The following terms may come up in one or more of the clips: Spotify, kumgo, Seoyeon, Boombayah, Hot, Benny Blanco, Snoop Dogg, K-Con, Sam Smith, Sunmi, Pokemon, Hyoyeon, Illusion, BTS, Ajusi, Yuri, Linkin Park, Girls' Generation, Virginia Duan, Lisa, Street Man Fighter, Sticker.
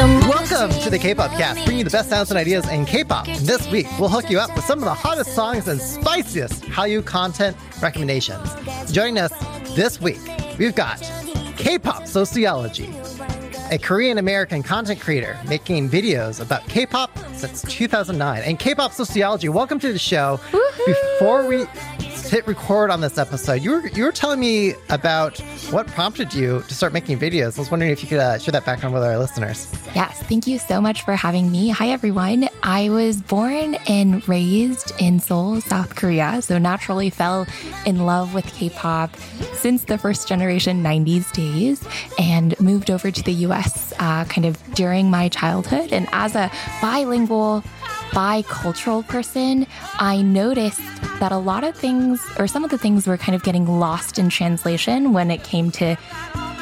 Welcome to the K-pop Cast, bringing you the best sounds and ideas in K-pop. This week, we'll hook you up with some of the hottest songs and spiciest Hallyu content recommendations. Joining us this week, we've got K-pop Sociology, a Korean-American content creator making videos about K-pop since 2009. And K-pop Sociology, welcome to the show. Woo-hoo! Before we hit record on this episode, you were telling me about what prompted you to start making videos. I was wondering if you could share that background with our listeners. Yes, thank you so much for having me. Hi, everyone. I was born and raised in Seoul, South Korea, so naturally fell in love with K-pop since the first generation 90s days and moved over to the U.S. Kind of during my childhood. And as a bilingual, bicultural person, I noticed that a lot of things, or some of the things, were kind of getting lost in translation when it came to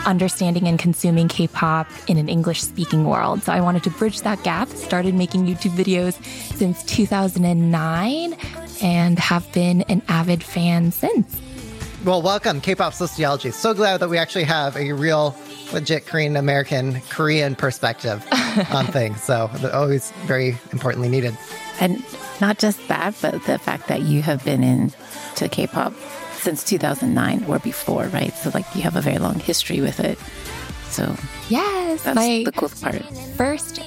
understanding and consuming K-pop in an English-speaking world. So I wanted to bridge that gap, started making YouTube videos since 2009, and have been an avid fan since. Well, welcome, K-pop Sociology. So glad that we actually have a real, legit Korean-American, Korean perspective on things. So always very importantly needed. And not just that, but the fact that you have been into K-pop since 2009 or before, right? So like you have a very long history with it. So yes, that's the cool part. First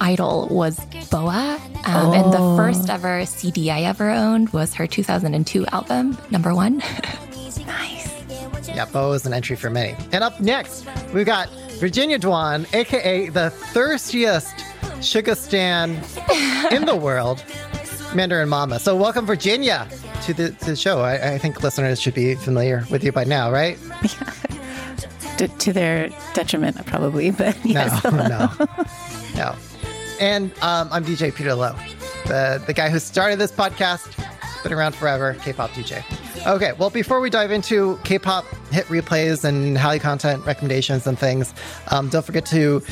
idol was BoA, and the first ever CD I ever owned was her 2002 album, Number One. Nice. Yeah, BoA is an entry for many. And up next, we've got Virginia Duan, a.k.a. the thirstiest sugar stan in the world, Mandarin Mama. So welcome, Virginia, to the show. I think listeners should be familiar with you by now, right? Yeah. To their detriment, probably. But yes. No. And I'm DJ Peter Lowe, the guy who started this podcast, been around forever, K-pop DJ. Okay, well, before we dive into K-pop hit replays and Hallyu content recommendations and things, don't forget to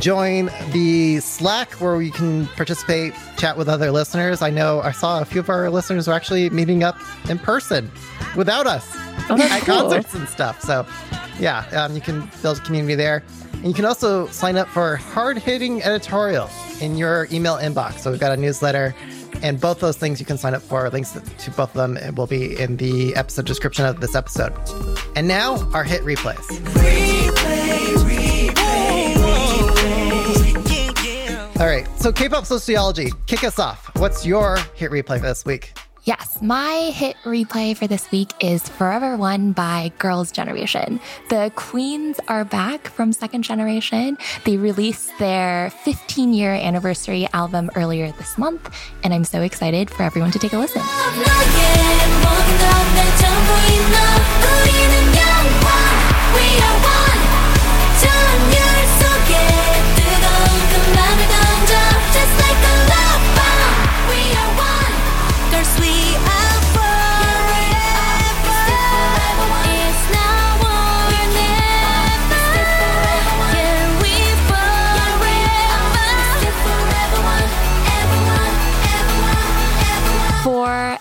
join the Slack where you can participate, chat with other listeners. I saw a few of our listeners were actually meeting up in person without us at concerts and stuff. So, yeah, you can build a community there. And you can also sign up for hard-hitting editorials in your email inbox. So we've got a newsletter. And both those things you can sign up for. Links to both of them will be in the episode description of this episode. And now, our hit replays. All right, so K-pop Sociology, kick us off. What's your hit replay for this week? Yes, my hit replay for this week is Forever One by Girls' Generation. The Queens are back from Second Generation. They released their 15-year anniversary album earlier this month, and I'm so excited for everyone to take a listen.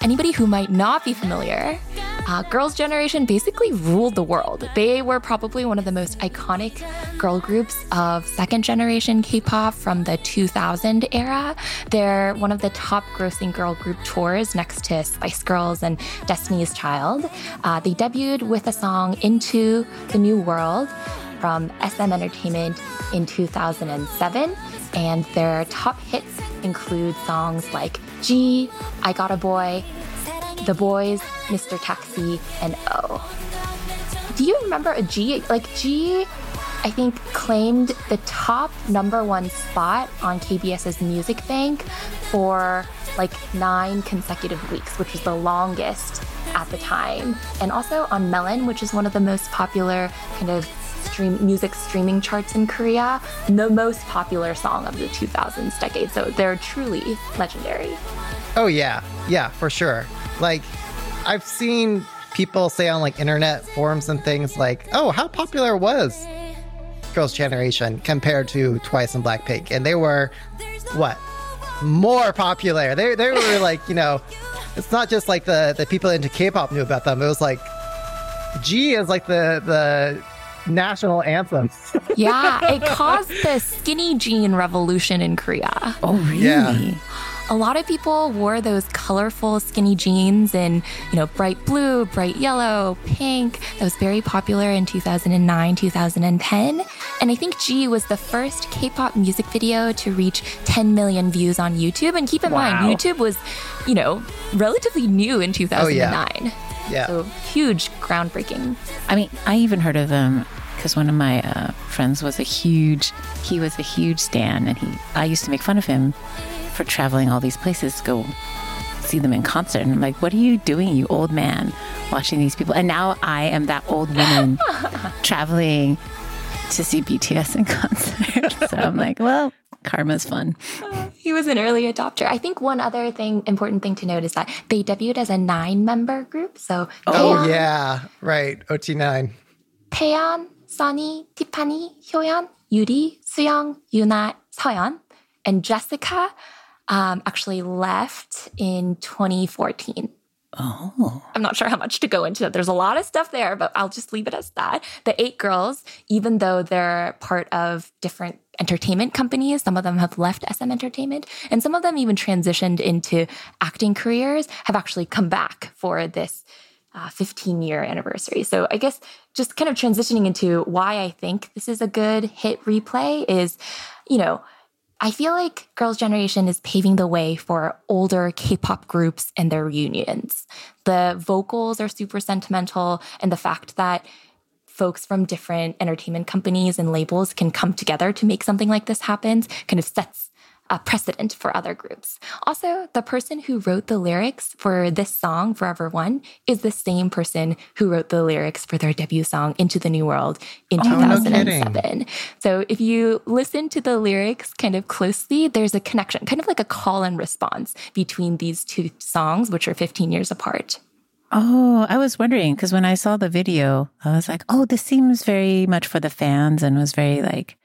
Anybody who might not be familiar, Girls' Generation basically ruled the world. They were probably one of the most iconic girl groups of second generation K-pop from the 2000 era. They're one of the top grossing girl group tours next to Spice Girls and Destiny's Child. They debuted with a song, Into the New World, from SM Entertainment in 2007. And their top hits include songs like G, I Got a Boy, The Boys, Mr. Taxi, and O. Do you remember a G? Like G, I think, claimed the top number one spot on KBS's Music Bank for like 9 consecutive weeks, which was the longest at the time. And also on Melon, which is one of the most popular kind of music streaming charts in Korea, the most popular song of the 2000s decade. So they're truly legendary. Oh yeah, for sure. Like I've seen people say on like internet forums and things like, oh, how popular was Girls' Generation compared to Twice and Blackpink? And they were what? More popular. They were like, you know, it's not just like the people into K-pop knew about them. It was like G is like the national anthem. Yeah, it caused the skinny jean revolution in Korea. Oh, really? Yeah. A lot of people wore those colorful skinny jeans in, you know, bright blue, bright yellow, pink. That was very popular in 2009, 2010. And I think G was the first K-pop music video to reach 10 million views on YouTube. And keep in mind, YouTube was, you know, relatively new in 2009. Oh, yeah. Yeah. So huge, groundbreaking. I mean, I even heard of them because one of my friends was a huge stan. And I used to make fun of him for traveling all these places to go see them in concert. And I'm like, what are you doing, you old man, watching these people? And now I am that old woman traveling to see BTS in concert. So I'm like, well, karma's fun. He was an early adopter. I think one other important thing to note is that they debuted as a 9-member group. So OT9. Taeyeon, Sunny, Tiffany, Hyoyeon, Yuri, Suyoung, Yuna, Seoyeon, and Jessica actually left in 2014. Oh. I'm not sure how much to go into that. There's a lot of stuff there, but I'll just leave it as that. The 8 girls, even though they're part of different entertainment companies, some of them have left SM Entertainment, and some of them even transitioned into acting careers, have actually come back for this 15-year anniversary. So I guess just kind of transitioning into why I think this is a good hit replay is, you know, I feel like Girls' Generation is paving the way for older K-pop groups and their reunions. The vocals are super sentimental, and the fact that folks from different entertainment companies and labels can come together to make something like this happen kind of sets a precedent for other groups. Also, the person who wrote the lyrics for this song, Forever One, is the same person who wrote the lyrics for their debut song, Into the New World, in 2007. No, so if you listen to the lyrics kind of closely, there's a connection, kind of like a call and response between these two songs, which are 15 years apart. Oh, I was wondering, because when I saw the video, I was like, oh, this seems very much for the fans and was very like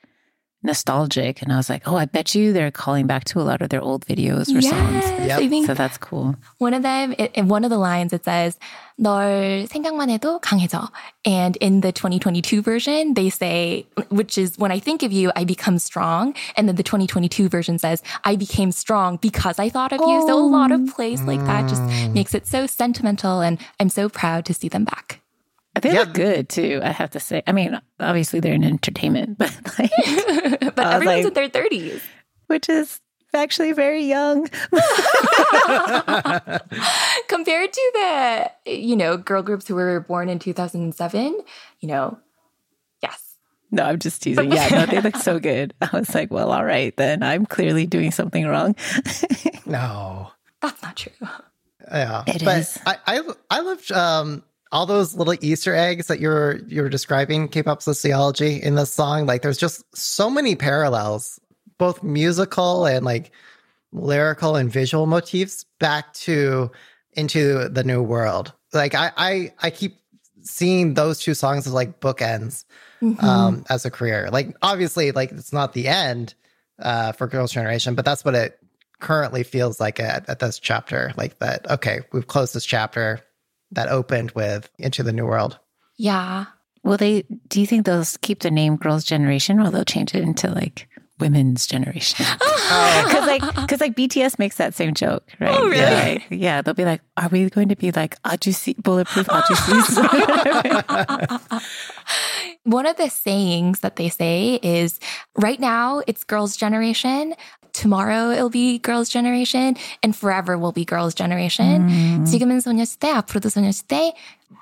nostalgic, and I was like, oh, I bet you they're calling back to a lot of their old videos or songs. Yep. I think so that's cool. One of them, in one of the lines, it says, 널 생각만 해도 강해져. And in the 2022 version, they say, which is, when I think of you, I become strong. And then the 2022 version says, I became strong because I thought of you. So a lot of plays like that just makes it so sentimental, and I'm so proud to see them back. They look good too, I have to say. I mean, obviously they're in entertainment, but like, but everyone's in their 30s, which is actually very young compared to the, you know, girl groups who were born in 2007. You know, yes. No, I'm just teasing. Yeah, no, they look so good. I was like, well, all right, then I'm clearly doing something wrong. No, that's not true. Yeah, it is. I loved all those little Easter eggs that you were describing, K-pop sociology, in this song. Like, there's just so many parallels, both musical and like lyrical and visual motifs, back to Into the New World. Like, I keep seeing those two songs as like bookends as a career. Like, obviously, like it's not the end for Girls' Generation, but that's what it currently feels like at this chapter. Like that, okay, we've closed this chapter that opened with Into the New World. Yeah. Will they, do you think they'll keep the name Girls' Generation, or they'll change it into like Women's Generation? Because like BTS makes that same joke, right? Oh, really? Yeah. Like, yeah, they'll be like, are we going to be like Ajusi, Bulletproof Ajusis? One of the sayings that they say is, right now it's Girls' Generation, tomorrow it'll be Girls' Generation, and forever will be Girls' Generation. 지금은 소녀시대, 앞으로도 소녀시대.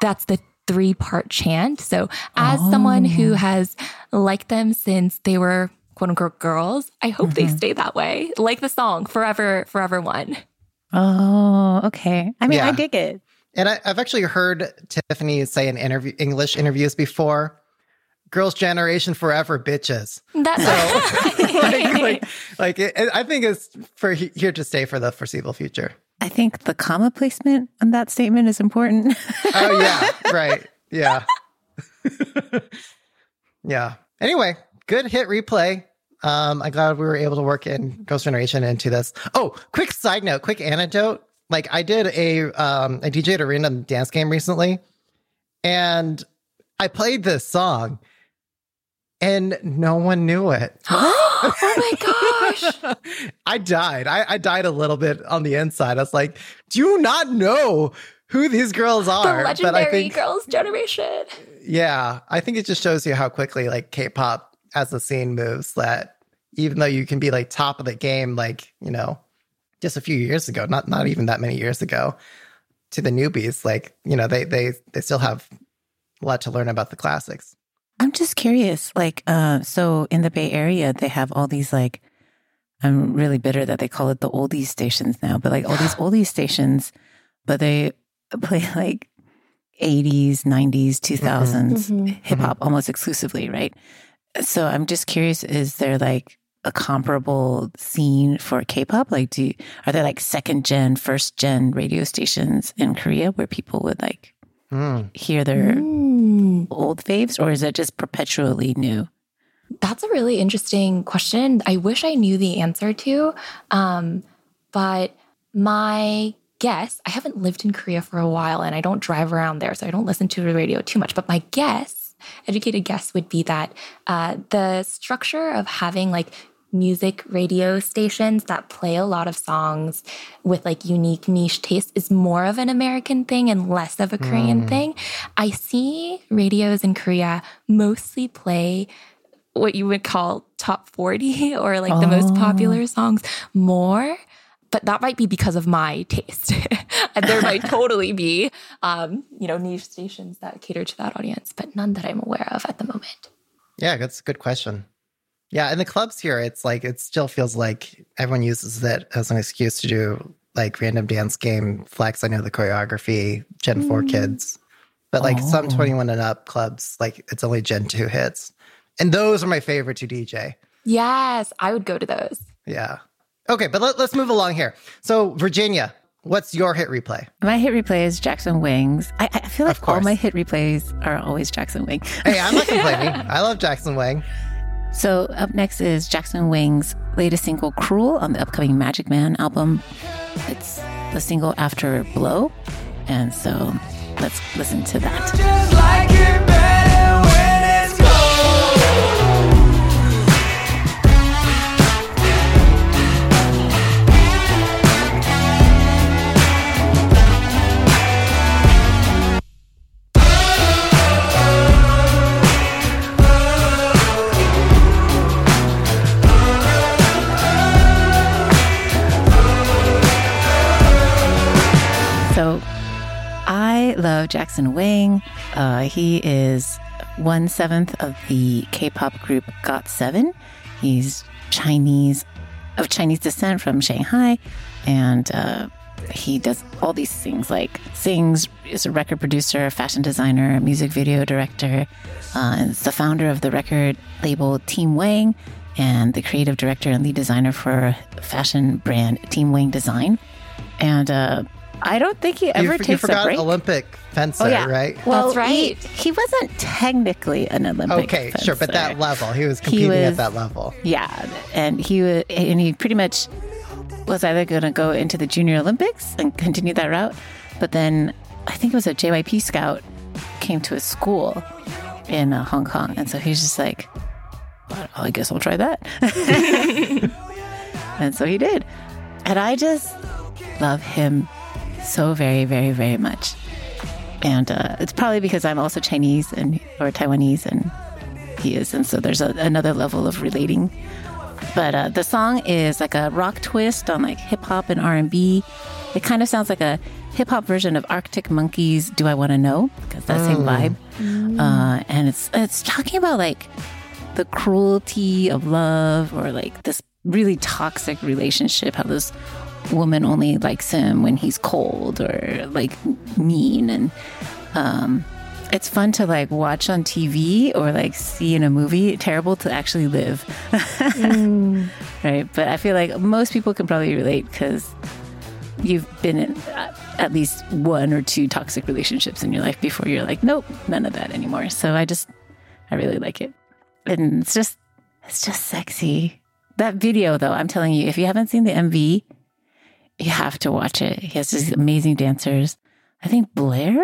That's the 3-part chant. So as someone who has liked them since they were quote-unquote girls, I hope they stay that way. Like the song, Forever, Forever One. Oh, okay. I mean, yeah. I dig it. And I've actually heard Tiffany say in English interviews before, Girls' Generation forever, bitches. That's so, like it, I think it's here to stay for the foreseeable future. I think the comma placement on that statement is important. Oh, yeah. Right. Yeah. Yeah. Anyway, good hit replay. I'm glad we were able to work in Girls' Generation into this. Oh, quick side note, quick anecdote. Like, I did I DJ'd a random dance game recently, and I played this song. And no one knew it. Oh my gosh. I died. I died a little bit on the inside. I was like, do you not know who these girls are? The legendary Girls' Generation. Yeah. I think it just shows you how quickly like K-pop as the scene moves, that even though you can be like top of the game, like, you know, just a few years ago, not even that many years ago, to the newbies, like, you know, they still have a lot to learn about the classics. I'm just curious, like, so in the Bay Area, they have all these, like, I'm really bitter that they call it the oldies stations now, but like all these oldies stations, but they play like 80s, 90s, 2000s mm-hmm. hip hop mm-hmm. almost exclusively, right? So I'm just curious, is there like a comparable scene for K-pop? Like, are there like second gen, first gen radio stations in Korea where people would like hear their old faves, or is it just perpetually new? That's a really interesting question. I wish I knew the answer to, but my guess, I haven't lived in Korea for a while and I don't drive around there, so I don't listen to the radio too much, but my guess, educated guess, would be that the structure of having like music radio stations that play a lot of songs with like unique niche tastes is more of an American thing and less of a Korean thing. I see radios in Korea mostly play what you would call top 40 or like the most popular songs more, but that might be because of my taste. And there might totally be, you know, niche stations that cater to that audience, but none that I'm aware of at the moment. Yeah, that's a good question. Yeah, in the clubs here, it's like, it still feels like everyone uses it as an excuse to do like random dance game flex. I know the choreography, Gen 4 kids, but like some 21 and up clubs, like it's only Gen 2 hits. And those are my favorite to DJ. Yes, I would go to those. Yeah. Okay, but let's move along here. So Virginia, what's your hit replay? My hit replay is Jackson Wang's. I feel like all my hit replays are always Jackson Wang. Hey, I'm not complaining. I love Jackson Wang. So up next is Jackson Wang's latest single, Cruel, on the upcoming Magic Man album. It's the single after Blow. And so let's listen to that. I just like it better when it's love Jackson Wang. He is 1/7 of the K-pop group GOT7. He's of Chinese descent from Shanghai, and he does all these things. Like is a record producer, fashion designer, music video director, and is the founder of the record label Team Wang, and the creative director and lead designer for fashion brand Team Wang Design, and. I don't think he ever takes a break. You forgot Olympic fencer, right? Well, that's right. He wasn't technically an Olympic fencer. Okay, sure, but that level. He was competing at that level. Yeah, and he pretty much was either going to go into the Junior Olympics and continue that route, but then I think it was a JYP scout came to his school in Hong Kong, and so he's just like, well, I guess I'll try that. And so he did. And I just love him so very, very, very much. And it's probably because I'm also Chinese or Taiwanese, and he is. And so there's another level of relating. But the song is like a rock twist on like hip hop and R&B. It kind of sounds like a hip hop version of Arctic Monkeys' Do I Want to Know? Because that's the same vibe. And it's talking about like the cruelty of love, or like this really toxic relationship, how those woman only likes him when he's cold or like mean, and it's fun to like watch on TV or like see in a movie. Terrible to actually live. Right, but I feel like most people can probably relate because you've been in at least one or two toxic relationships in your life before you're like, nope, none of that anymore. So I really like it, and it's just sexy. That video though, I'm telling you, if you haven't seen the MV, you have to watch it. He has these amazing dancers. I think Blair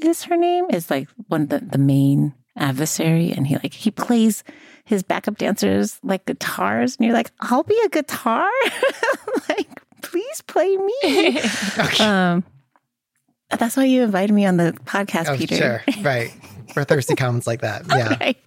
is her name, is like one of the main adversary, and he plays his backup dancers like guitars, and you're like, I'll be a guitar. Like, please play me. Okay. That's why you invited me on the podcast, Peter. Sure, right. For thirsty comments like that. Yeah. Right.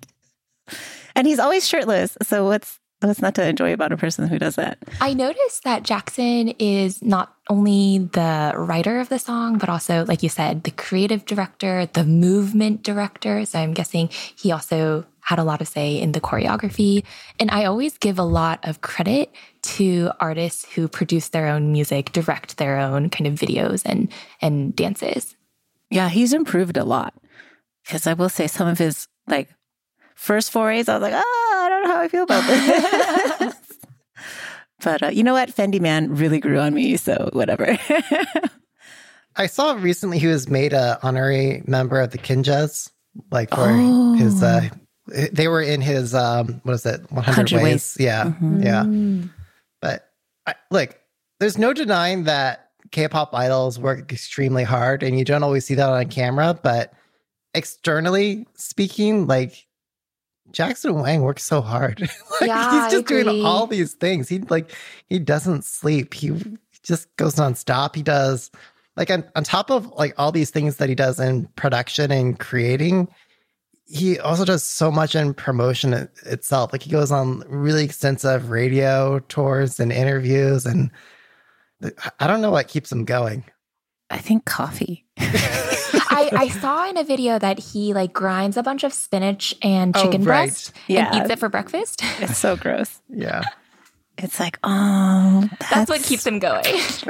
And he's always shirtless. So what's not to enjoy about a person who does that? I noticed that Jackson is not only the writer of the song, but also, like you said, the creative director, the movement director. So I'm guessing he also had a lot of say in the choreography. And I always give a lot of credit to artists who produce their own music, direct their own kind of videos and dances. Yeah, he's improved a lot. Because I will say some of his first forays, I was like, I don't know how I feel about this. But you know what? Fendi Man really grew on me, so whatever. I saw recently he was made an honorary member of the Kinjas, his... They were in his, 100 Ways. Yeah, mm-hmm. Yeah. But, there's no denying that K-pop idols work extremely hard, and you don't always see that on camera, but externally speaking, Jackson Wang works so hard. He's just doing all these things. He doesn't sleep. He just goes nonstop. He does, on top of, all these things that he does in production and creating, he also does so much in promotion itself. He goes on really extensive radio tours and interviews, and I don't know what keeps him going. I think coffee. I saw in a video that he grinds a bunch of spinach and chicken breast and eats it for breakfast. It's so gross. Yeah. It's that's what keeps him going. It's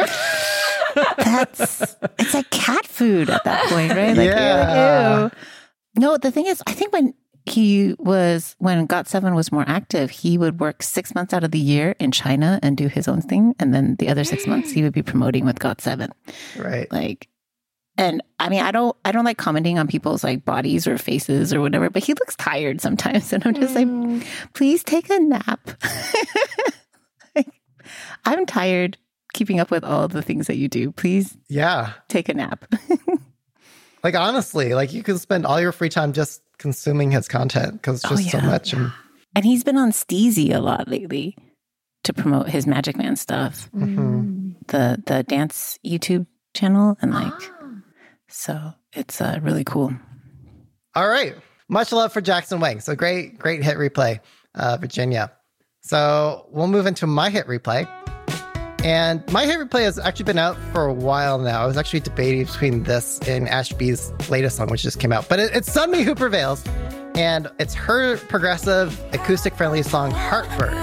like cat food at that point, right? Ew. No, the thing is, I think when GOT7 was more active, he would work 6 months out of the year in China and do his own thing. And then the other 6 months he would be promoting with GOT7. Right. And I mean, I don't like commenting on people's bodies or faces or whatever, but he looks tired sometimes. And I'm just please take a nap. I'm tired keeping up with all the things that you do. Please take a nap. Honestly, you can spend all your free time just consuming his content because it's just so much. And he's been on Steezy a lot lately to promote his Magic Man stuff, mm-hmm. the dance YouTube channel. And so it's really cool. All right. Much love for Jackson Wang. So great hit replay, Virginia. So we'll move into my hit replay. And my hit replay has actually been out for a while now. I was actually debating between this and Ash B's latest song, which just came out. But it's Sunmi who prevails. And it's her progressive, acoustic-friendly song, Heartburn.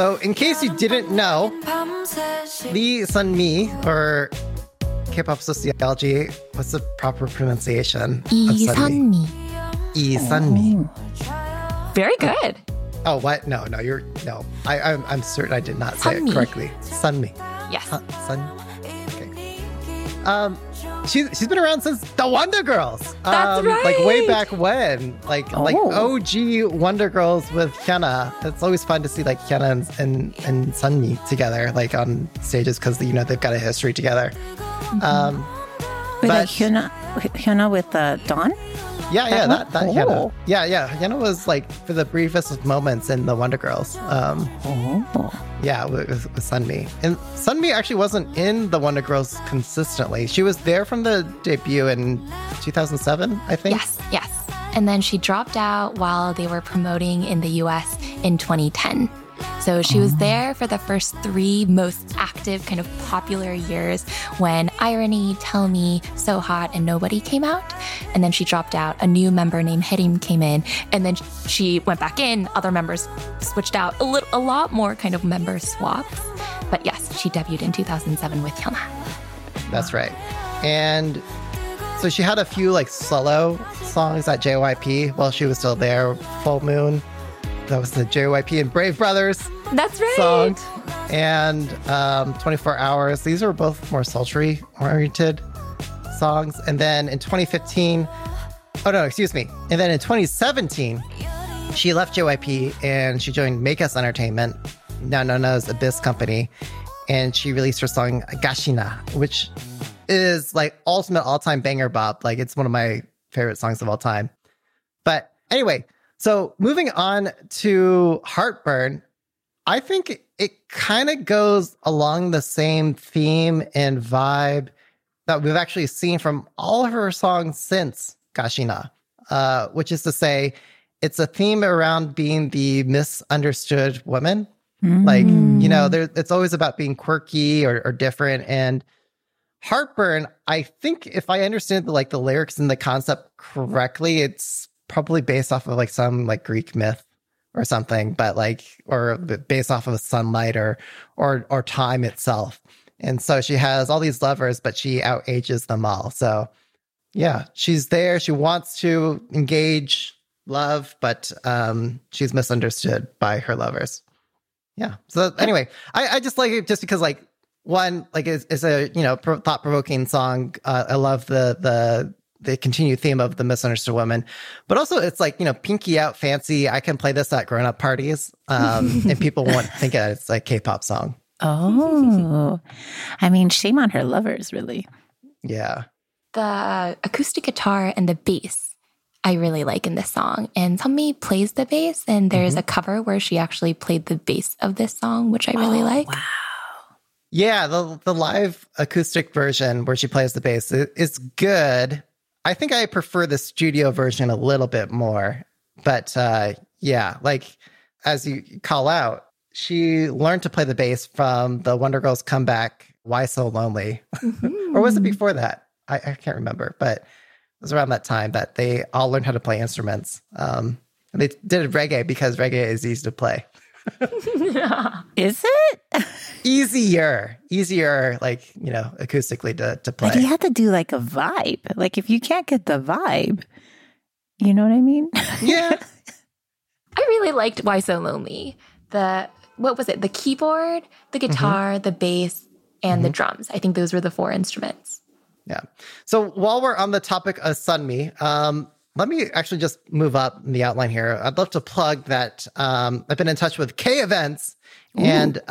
So in case you didn't know, the Sunmi, or K-pop Sociology, what's the proper pronunciation? Sunmi. Sunmi. Very good. Oh, what? No, you're... No. I'm certain I did not say it correctly. Sunmi. Yes. Okay. She's been around since the Wonder Girls. That's right. Way back when. OG Wonder Girls with Hyuna. It's always fun to see Hyuna and Sunmi together, on stages, because they've got a history together. Mm-hmm. Hyuna with Dawn? Yeah, that Hyuna. Yeah. Hyuna was for the briefest of moments in the Wonder Girls. Yeah, with Sunmi. And Sunmi actually wasn't in the Wonder Girls consistently. She was there from the debut in 2007, I think. Yes. And then she dropped out while they were promoting in the US in 2010. So she was there for the first three most active, kind of popular years when Irony, Tell Me, So Hot, and Nobody came out. And then she dropped out. A new member named Herim came in. And then she went back in. Other members switched out. A lot more kind of member swaps. But yes, she debuted in 2007 with Hyuna. That's right. And so she had a few like solo songs at JYP while she was still there. Full Moon, that was the JYP and Brave Brothers. That's right. Song. And 24 Hours. These were both more sultry oriented songs. And then in 2015, oh no, excuse me. And then in 2017, she left JYP and she joined Make Us Entertainment, now known as Abyss Company. And she released her song Gashina, which is like ultimate all-time banger bop. Like it's one of my favorite songs of all time. But anyway, so moving on to Heartburn, I think it kind of goes along the same theme and vibe that we've actually seen from all of her songs since Gashina, which is to say it's a theme around being the misunderstood woman. Mm. Like, you know, it's always about being quirky or different. And Heartburn, I think if I understand the lyrics and the concept correctly, it's probably based off of like some like Greek myth or something, but like, or based off of sunlight or time itself. And so she has all these lovers, but she outages them all. So yeah, she's there. She wants to engage love, but she's misunderstood by her lovers. Yeah. So anyway, I just like it just because like one, like it's a, you know, thought-provoking song. I love the continued theme of the misunderstood woman, but also it's like, you know, pinky out fancy. I can play this at grown-up parties and people won't think it's a K-pop song. Oh, I mean, shame on her lovers, really. Yeah. The acoustic guitar and the bass I really like in this song. And Sunmi plays the bass, and there's a cover where she actually played the bass of this song, which I really like. Wow. Yeah, the live acoustic version where she plays the bass is good. I think I prefer the studio version a little bit more. But yeah, like as you call out, she learned to play the bass from the Wonder Girls comeback, Why So Lonely? Or was it before that? I can't remember, but it was around that time that they all learned how to play instruments. And they did reggae because reggae is easy to play. Is it? Easier, like, you know, acoustically to play. But you have to do like a vibe. Like if you can't get the vibe, you know what I mean? Yeah. I really liked Why So Lonely. What was it? The keyboard, the guitar, the bass, and the drums. I think those were the four instruments. Yeah. So while we're on the topic of Sunmi, let me actually just move up in the outline here. I'd love to plug that I've been in touch with K Events, and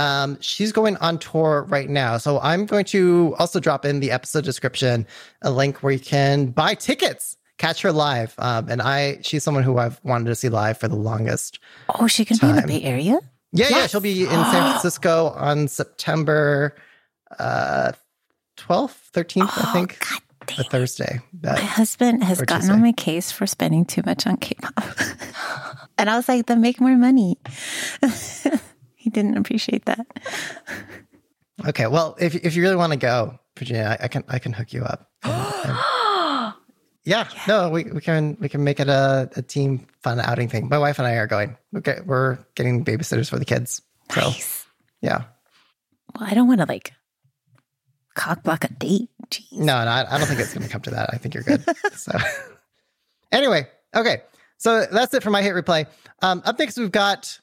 she's going on tour right now. So I'm going to also drop in the episode description a link where you can buy tickets, catch her live. She's someone who I've wanted to see live for the longest. Oh, she can be in the Bay Area? Yeah, yes. Yeah. She'll be in San Francisco on September 12th, 13th, I think. God dang. A Thursday. My husband has gotten Tuesday on my case for spending too much on K-pop. And I was like, then make more money. He didn't appreciate that. Okay. Well, if you really want to go, Virginia, I can hook you up. Yeah. No, we can make it a team fun outing thing. My wife and I are going. Okay, we're getting babysitters for the kids. So, nice. Yeah. Well, I don't want to like cock-block a date. Jeez. No, I don't think it's going to come to that. I think you're good. So, anyway, okay. So that's it for my hit replay. Up next, we've got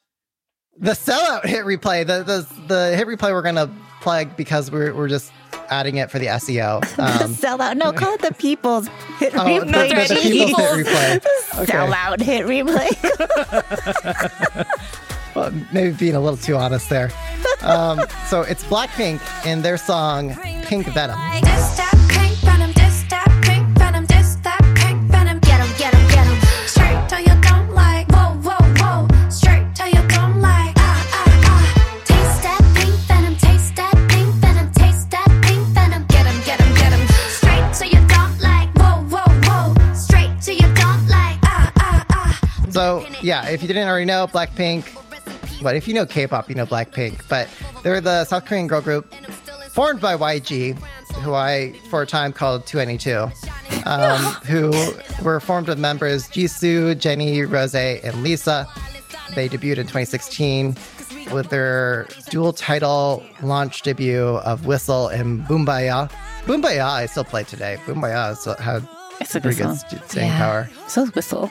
the sellout hit replay. The hit replay we're going to plug because we're just adding it for the SEO. The sellout. No, call it the people's hit replay. That's right. The people's hit replay. Okay. Sellout hit replay. Well, maybe being a little too honest there. So it's Blackpink and their song Pink Venom. So, yeah, if you didn't already know, Blackpink... But if you know K-pop, you know Blackpink. But they're the South Korean girl group formed by YG, who I for a time called 2NE2, who were formed with members Jisoo, Jennie, Rose, and Lisa. They debuted in 2016 with their dual title launch debut of Whistle and Boombayah. Boombayah, I still play today. Boombayah had pretty good staying power. So is Whistle.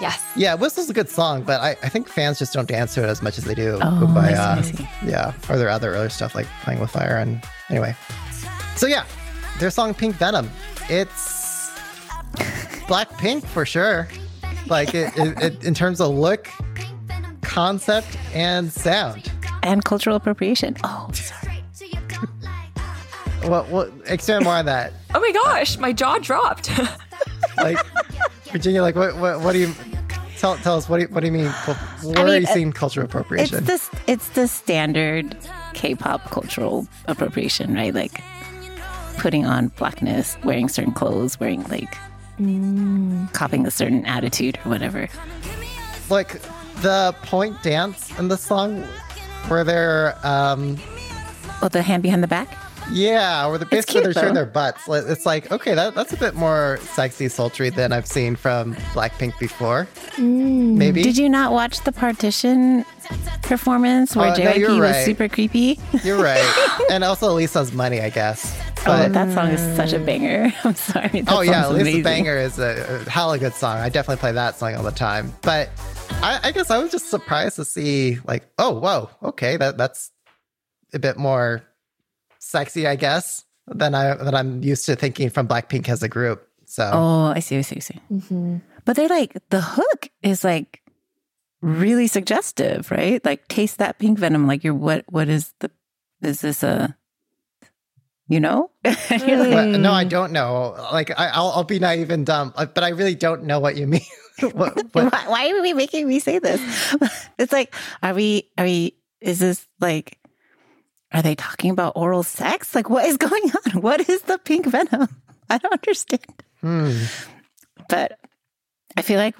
Yes. Yeah, Whistle's a good song, but I think fans just don't dance to it as much as they do. Oh, I see. Yeah, or their other stuff like Playing With Fire. And anyway. So yeah, their song Pink Venom. It's Blackpink for sure. Like it in terms of look, concept, and sound. And cultural appropriation. Oh, sorry. Well, expand more on that. Oh my gosh, my jaw dropped. Like, Virginia, like, what do you tell us? What do you mean? Where are you seeing cultural appropriation? It's the standard K-pop cultural appropriation, right? Like putting on blackness, wearing certain clothes, wearing like copying a certain attitude or whatever. Like the point dance in the song, where they're the hand behind the back. Yeah, or basically they're showing their butts. It's like, okay, that's a bit more sexy, sultry than I've seen from Blackpink before. Mm. Maybe. Did you not watch the Partition performance where JYP was super creepy? You're right. And also Lisa's Money, I guess. But, that song is such a banger. I'm sorry. Lisa's Banger is a hella good song. I definitely play that song all the time. But I guess I was just surprised to see, like, oh, whoa, okay, that's a bit more sexy, I guess, than I'm used to thinking from Blackpink as a group. So I see. Mm-hmm. But they're like, the hook is like really suggestive, right? Like, taste that pink venom. Like, you're what is the? Is this a? You know? You're like, no, I don't know. Like, I'll be naive and dumb, but I really don't know what you mean. what? Why are we making me say this? It's like, are we? Is this like? Are they talking about oral sex? Like, what is going on? What is the pink venom? I don't understand. But I feel like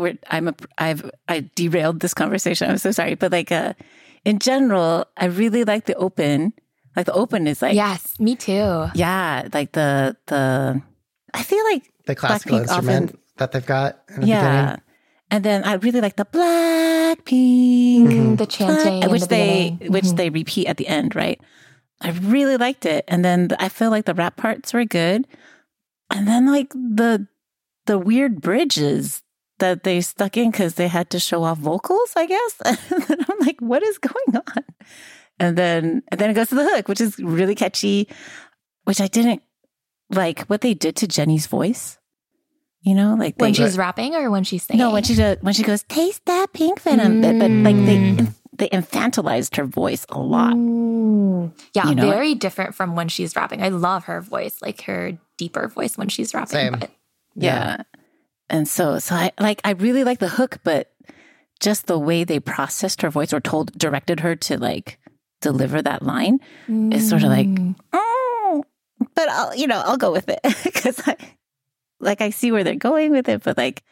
I derailed this conversation. I'm so sorry. But like, in general, I really like the open. Like the open is like, yes, me too. Yeah, like the I feel like the classical instrument often, that they've got. In the beginning. And then I really like the Blackpink, the chanting, which they repeat at the end, right? I really liked it. And then I feel like the rap parts were good. And then like the weird bridges that they stuck in because they had to show off vocals, I guess. And then I'm like, what is going on? And then it goes to the hook, which is really catchy, which I didn't like what they did to Jennie's voice. You know, like when she's rapping or when she's singing? No, when she goes, taste that pink venom. But like they infantilized her voice a lot. Yeah, you know? Very different from when she's rapping. I love her voice, like her deeper voice when she's rapping. Same. But, yeah. And so I really like the hook, but just the way they processed her voice or directed her to like deliver that line is sort of like, but I'll go with it because I see where they're going with it, but like,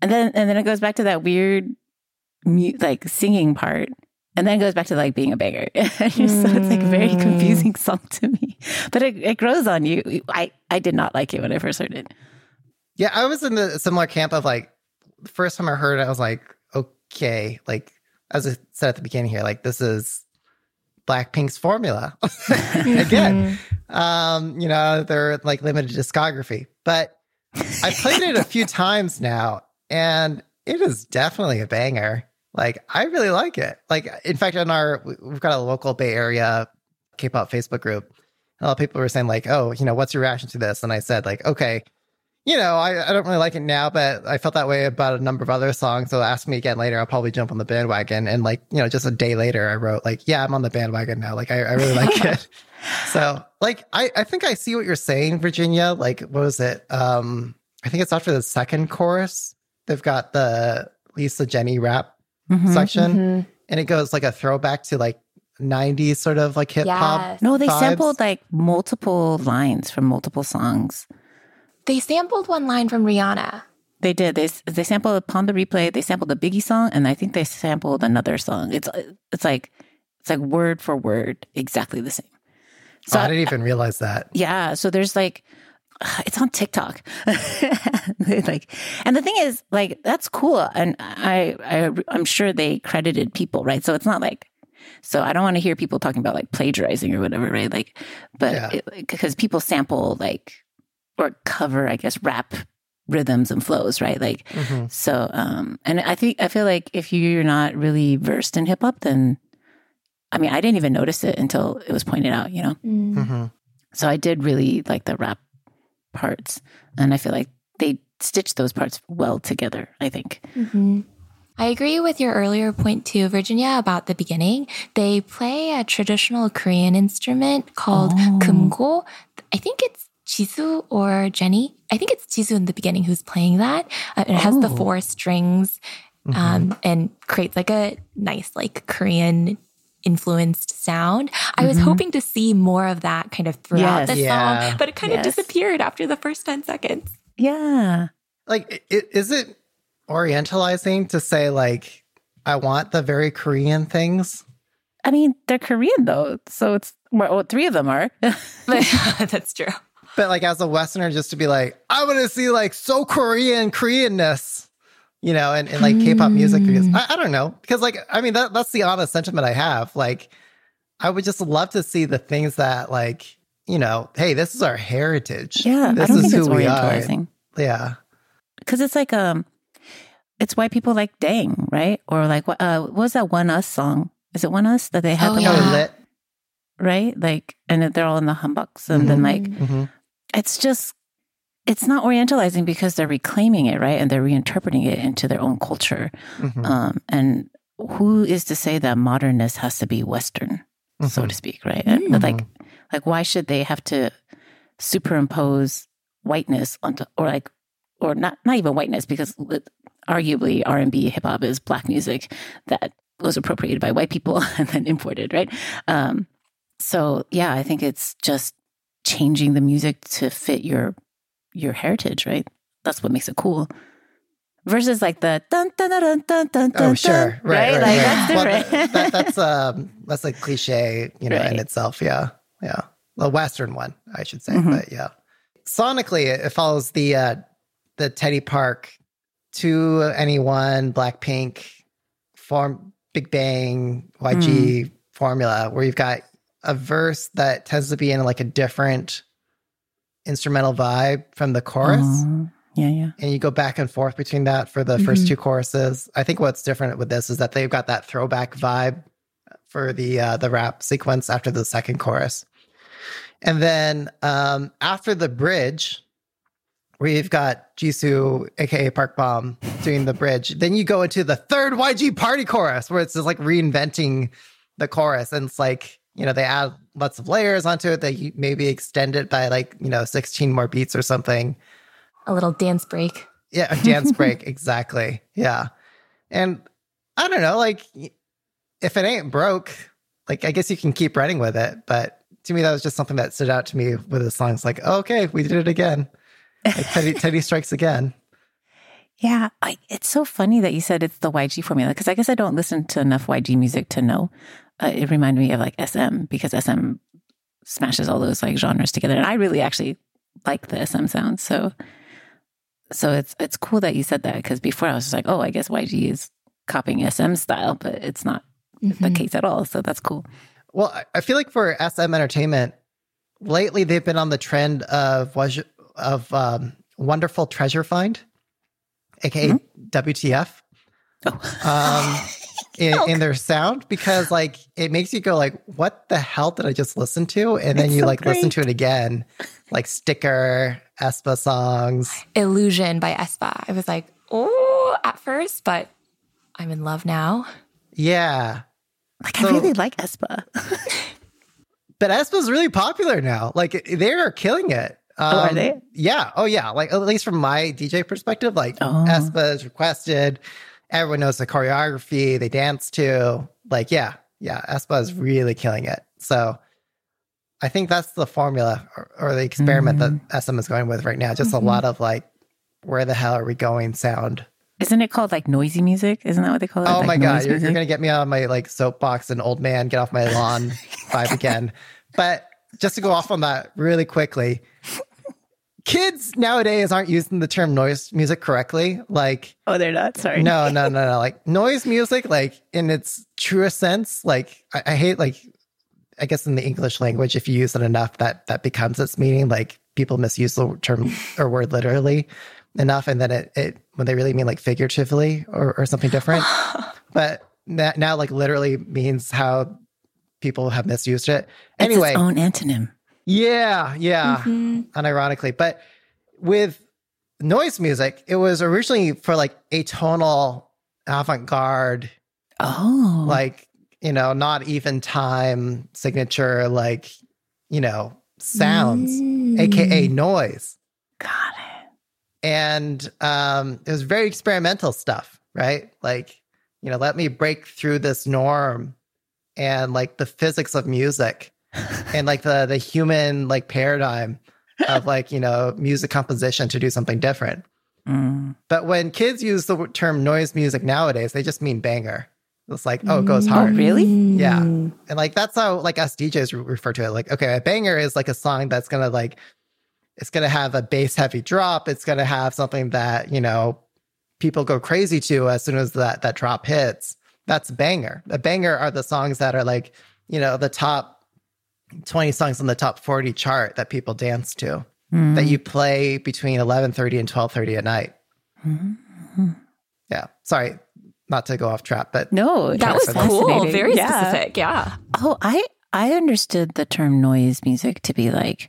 and then it goes back to that weird, like singing part, and then it goes back to like being a banger. So it's like a very confusing song to me, but it grows on you. I did not like it when I first heard it. Yeah, I was in the similar camp of like, the first time I heard it, I was like, okay, like as I said at the beginning here, like this is Blackpink's formula again. They're like limited discography, but. I played it a few times now, and it is definitely a banger. Like, I really like it. Like, in fact, we've got a local Bay Area K-pop Facebook group. A lot of people were saying, like, oh, what's your reaction to this? And I said, like, okay, I don't really like it now, but I felt that way about a number of other songs. So ask me again later. I'll probably jump on the bandwagon. And like, just a day later, I wrote like, yeah, I'm on the bandwagon now. Like, I really like it. So like, I think I see what you're saying, Virginia. Like, what was it? I think it's after the second chorus. They've got the Lisa Jenny rap section. And it goes like a throwback to like 90s sort of like hip hop. Yes. No, they sampled like multiple lines from multiple songs. They sampled one line from Rihanna. They did. They sampled Upon the Replay. They sampled a Biggie song, and I think they sampled another song. It's like word for word, exactly the same. So I didn't even realize that. Yeah. So there's like, it's on TikTok. Like, and the thing is, like, that's cool, and I'm sure they credited people, right? So it's not like So I don't want to hear people talking about like plagiarizing or whatever, right? Like, but because people sample like or cover, I guess, rap rhythms and flows, right? Like, so, and I feel like if you're not really versed in hip hop, then, I mean, I didn't even notice it until it was pointed out, you know? Mm-hmm. So I did really like the rap parts, and I feel like they stitch those parts well together, I think. Mm-hmm. I agree with your earlier point too, Virginia, about the beginning. They play a traditional Korean instrument called kumgo. I think it's Jisoo or Jenny. I think it's Jisoo in the beginning who's playing that. It has the four strings and creates like a nice like Korean influenced sound. I was hoping to see more of that kind of throughout the song, but it kind of disappeared after the first 10 seconds. Yeah. Like, is it orientalizing to say, like, I want the very Korean things? I mean, they're Korean, though. So it's, well, three of them are. That's true. But, like, as a Westerner, just to be like, I want to see, like, so Koreanness, you know, and like, K-pop music. I don't know. Because, like, I mean, that's the honest sentiment I have. Like, I would just love to see the things that, like, you know, hey, this is our heritage. Yeah, this I don't is think who it's we orientalizing. Are. Yeah. Because it's like, it's why people like Dang, right? Or like, what was that One Us song? Is it One Us that they have? Oh, yeah. Lit. Right? Like, and they're all in the humbucks. And then like, it's just, it's not orientalizing because they're reclaiming it, right? And they're reinterpreting it into their own culture. And who is to say that modernness has to be Western, so to speak, right? And like, why should they have to superimpose whiteness onto, or like, or not even whiteness, because arguably R&B hip hop is black music that was appropriated by white people and then imported, right? So yeah, I think it's just changing the music to fit your heritage, right? That's what makes it cool. Versus like the dun dun dun dun dun dun. Oh, sure, right. Like, that's different. Well, that's a cliche, you know, in itself. Yeah, the Western one, I should say. But yeah, sonically, it follows the Teddy Park, To Anyone, Blackpink, Big Bang, YG formula, where you've got a verse that tends to be in like a different instrumental vibe from the chorus. Yeah. And you go back and forth between that for the first two choruses. I think what's different with this is that they've got that throwback vibe for the rap sequence after the second chorus. And then after the bridge, we've got Jisoo, aka Park Bom, doing the bridge. Then you go into the third YG party chorus, where it's just like reinventing the chorus. And it's like, you know, they add lots of layers onto it. They maybe extend it by like, you know, 16 more beats or something. A little dance break. Yeah, a dance break. Exactly. Yeah. And I don't know, like, if it ain't broke, like, I guess you can keep running with it. But to me, that was just something that stood out to me with the song. It's like, oh, okay, we did it again. Like Teddy strikes again. Yeah. It's so funny that you said it's the YG formula, because I guess I don't listen to enough YG music to know. It reminded me of like SM, because SM smashes all those like genres together. And I really actually like the SM sound. So it's cool that you said that, because before I was just like, oh, I guess YG is copying SM style, but it's not the case at all. So that's cool. Well, I feel like for SM Entertainment, lately they've been on the trend of Wonderful Treasure Find, aka WTF, in their sound, because like it makes you go like, what the hell did I just listen to? And then you like listen to it again, like Sticker, aespa songs. Illusion by aespa. I was like, oh, at first, but I'm in love now. Yeah. Like, so, I really like aespa. But aespa's really popular now. Like, they are killing it. Are they? Yeah. Oh, yeah. Like, at least from my DJ perspective, like, aespa is requested. Everyone knows the choreography they dance to. Like, yeah. aespa is really killing it. So I think that's the formula or the experiment that SM is going with right now. Just a lot of like, where the hell are we going sound. Isn't it called like noisy music? Isn't that what they call it? Oh, like, my God. You're going to get me on my like soapbox and old man, get off my lawn vibe again. But just to go off on that really quickly, kids nowadays aren't using the term noise music correctly. Like, oh, they're not? Sorry. No. Like noise music, like in its truest sense, like I hate, like, I guess in the English language, if you use it enough, that becomes its meaning. Like people misuse the term or word literally enough. And then it when they really mean like figuratively or something different. But that now like literally means how people have misused it. Anyway, it's its own antonym. Yeah, mm-hmm. Unironically. But with noise music, it was originally for like atonal avant-garde, like, you know, not even time signature, like, you know, sounds, aka noise. Got it. And it was very experimental stuff, right? Like, you know, let me break through this norm and like the physics of music and like the human like paradigm of like, you know, music composition to do something different. But when kids use the term noise music nowadays, they just mean banger. It's like, oh, it goes hard. Oh, really? Yeah. And like, that's how like us DJs refer to it. Like, okay, a banger is like a song that's going to like, it's going to have a bass heavy drop. It's going to have something that, you know, people go crazy to as soon as that drop hits. That's a banger. A banger are the songs that are like, you know, the top 20 songs on the top 40 chart that people dance to, that you play between 11:30 and 12:30 at night. Mm-hmm. Yeah. Sorry. Not to go off track, but... No, that was cool. Very specific, yeah. Oh, I understood the term noise music to be like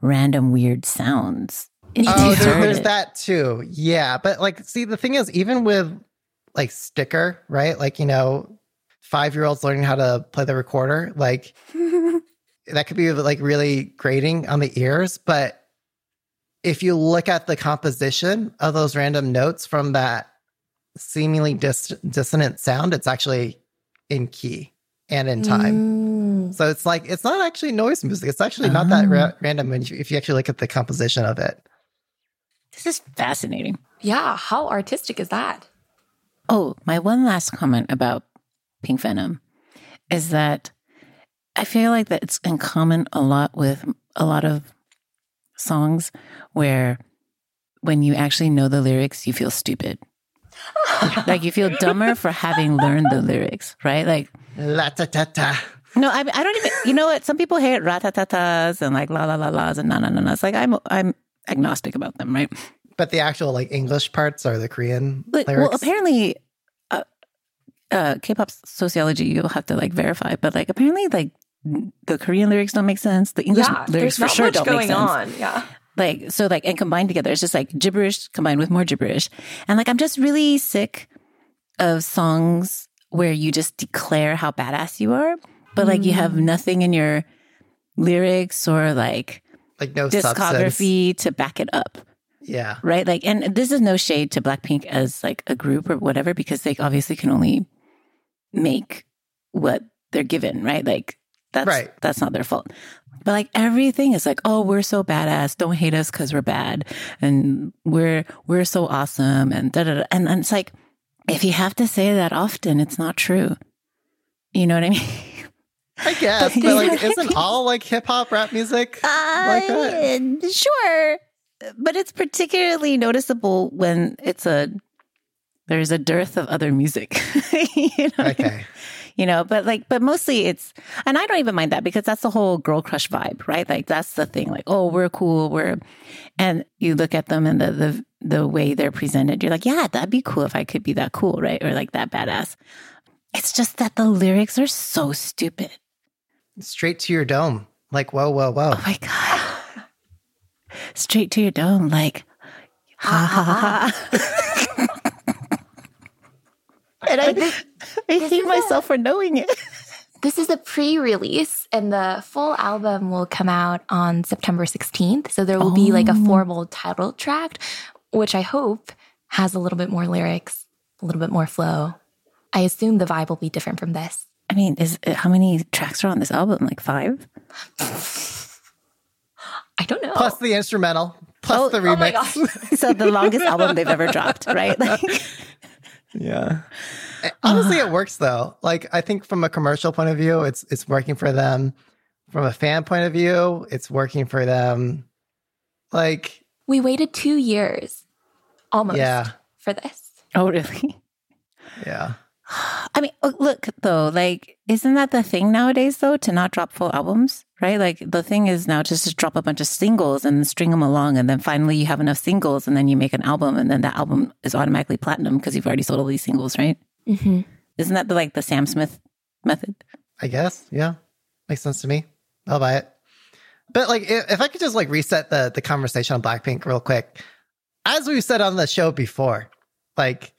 random weird sounds. Oh, there's that too. Yeah, but like, see, the thing is, even with like Sticker, right? Like, you know, 5-year-olds learning how to play the recorder, like that could be like really grating on the ears. But if you look at the composition of those random notes from that seemingly dissonant sound, it's actually in key and in time. So it's like, it's not actually noise music. It's actually not that random if you actually look at the composition of it. This is fascinating. Yeah. How artistic is that? Oh, my one last comment about Pink Venom is that I feel like that it's in common a lot with a lot of songs where when you actually know the lyrics, you feel stupid. Like you feel dumber for having learned the lyrics, right? Like la ta ta ta. No, I don't even. You know what? Some people hate ra ta ta tas and like la la la las and na na na na. It's like I'm agnostic about them, right? But the actual like English parts are the Korean lyrics. Well, apparently, K-pop sociology you'll have to like verify, but like apparently like the Korean lyrics don't make sense. The English lyrics for sure don't make sense. There's not much going on. Yeah. Like, so like, and combined together, it's just like gibberish combined with more gibberish. And like, I'm just really sick of songs where you just declare how badass you are, but like you have nothing in your lyrics or like no discography substance to back it up. Yeah. Right. Like, and this is no shade to Blackpink as like a group or whatever, because they obviously can only make what they're given. Right. Like that's not their fault. But like everything is like, oh, we're so badass. Don't hate us because we're bad. And we're so awesome. And da da da. And it's like, if you have to say that often, it's not true. You know what I mean? I guess. But like, isn't all like hip hop rap music like that? Sure. But it's particularly noticeable when there's a dearth of other music. You know? Okay. You know, but mostly it's, and I don't even mind that because that's the whole girl crush vibe, right? Like that's the thing, like, oh, we're cool. And you look at them and the way they're presented, you're like, yeah, that'd be cool if I could be that cool, right? Or like that badass. It's just that the lyrics are so stupid. Straight to your dome. Like, whoa, whoa, whoa. Oh my God. Straight to your dome. Like, ha ha ha. And I hate myself for knowing it. This is a pre-release, and the full album will come out on September 16th. So there will be like a formal title track, which I hope has a little bit more lyrics, a little bit more flow. I assume the vibe will be different from this. I mean, how many tracks are on this album? Like 5? I don't know. Plus the instrumental, plus the remix. Oh my gosh. So the longest album they've ever dropped, right? Like... Yeah. Honestly, it works though. Like, I think from a commercial point of view, it's working for them. From a fan point of view, it's working for them. Like, We waited 2 years almost for this. Oh, really? Yeah. I mean, look, though, like, isn't that the thing nowadays, though, to not drop full albums, right? Like, the thing is now just to drop a bunch of singles and string them along, and then finally you have enough singles, and then you make an album, and then that album is automatically platinum because you've already sold all these singles, right? Mm-hmm. Isn't that, like, the Sam Smith method? I guess, yeah. Makes sense to me. I'll buy it. But, like, if I could just, like, reset the conversation on Blackpink real quick. As we've said on the show before, like,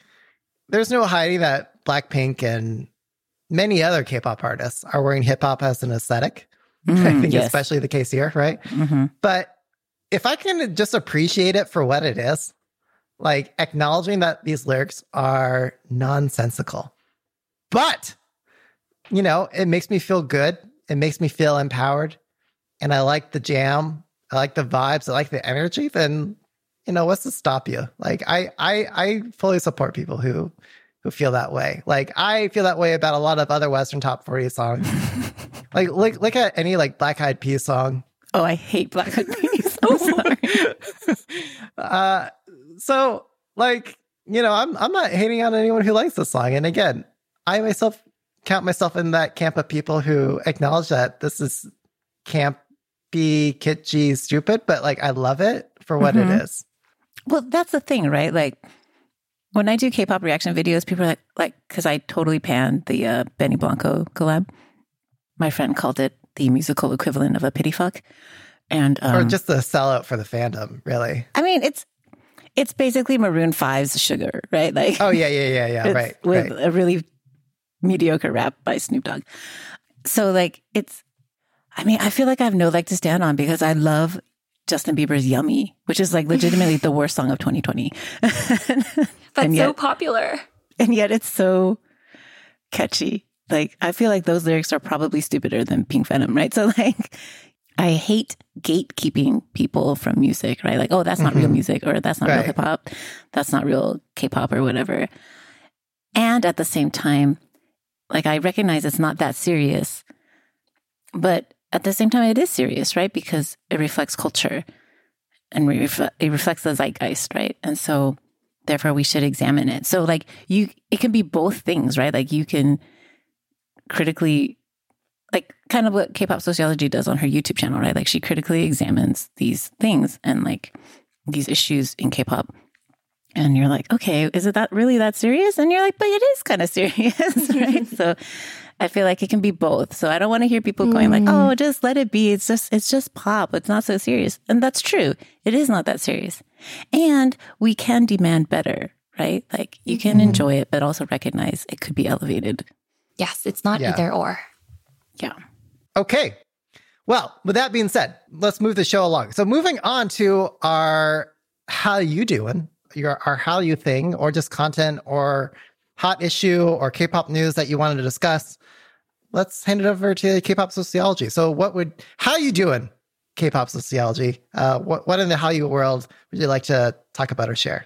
there's no hiding that Blackpink and many other K-pop artists are wearing hip-hop as an aesthetic. I think especially the case here, right? Mm-hmm. But if I can just appreciate it for what it is, like acknowledging that these lyrics are nonsensical. But, you know, it makes me feel good. It makes me feel empowered. And I like the jam. I like the vibes. I like the energy. Then, you know, what's to stop you? Like, I fully support people who feel that way. Like, I feel that way about a lot of other Western Top 40 songs. Like, look at any, like, Black Eyed Peas song. Oh, I hate Black Eyed Peas. I'm sorry. So, like, you know, I'm not hating on anyone who likes this song. And again, I myself count myself in that camp of people who acknowledge that this is campy, kitschy, stupid, but, like, I love it for what it is. Well, that's the thing, right? Like, when I do K-pop reaction videos, people are like, because I totally panned the Benny Blanco collab. My friend called it the musical equivalent of a pity fuck. And, or just the sellout for the fandom, really. I mean, it's basically Maroon 5's Sugar, right? Like, oh, yeah, right. With a really mediocre rap by Snoop Dogg. So, like, it's, I mean, I feel like I have no leg to stand on because I love Justin Bieber's Yummy, which is like legitimately the worst song of 2020. That's yet, so popular. And yet it's so catchy. Like, I feel like those lyrics are probably stupider than Pink Venom, right? So, like, I hate gatekeeping people from music, right? Like, oh, that's not real music, or that's not real hip hop. That's not real K-pop or whatever. And at the same time, like, I recognize it's not that serious, but at the same time, it is serious, right? Because it reflects culture and it reflects the zeitgeist, right? And so, therefore, we should examine it. So, like, it can be both things, right? Like, you can critically, like, kind of what K-pop Sociology does on her YouTube channel, right? Like, she critically examines these things and, like, these issues in K-pop. And you're like, okay, is it that really that serious? And you're like, but it is kind of serious, right? So, I feel like it can be both. So I don't want to hear people going like, oh, just let it be. It's just pop. It's not so serious. And that's true. It is not that serious. And we can demand better, right? Like, you can enjoy it, but also recognize it could be elevated. Yes, it's not either or. Yeah. Okay. Well, with that being said, let's move the show along. So moving on to our how you doing, our how you thing, or just content or hot issue or K-pop news that you wanted to discuss. Let's hand it over to K-pop Sociology. So how you doing, K-pop Sociology? What in the how you world would you like to talk about or share?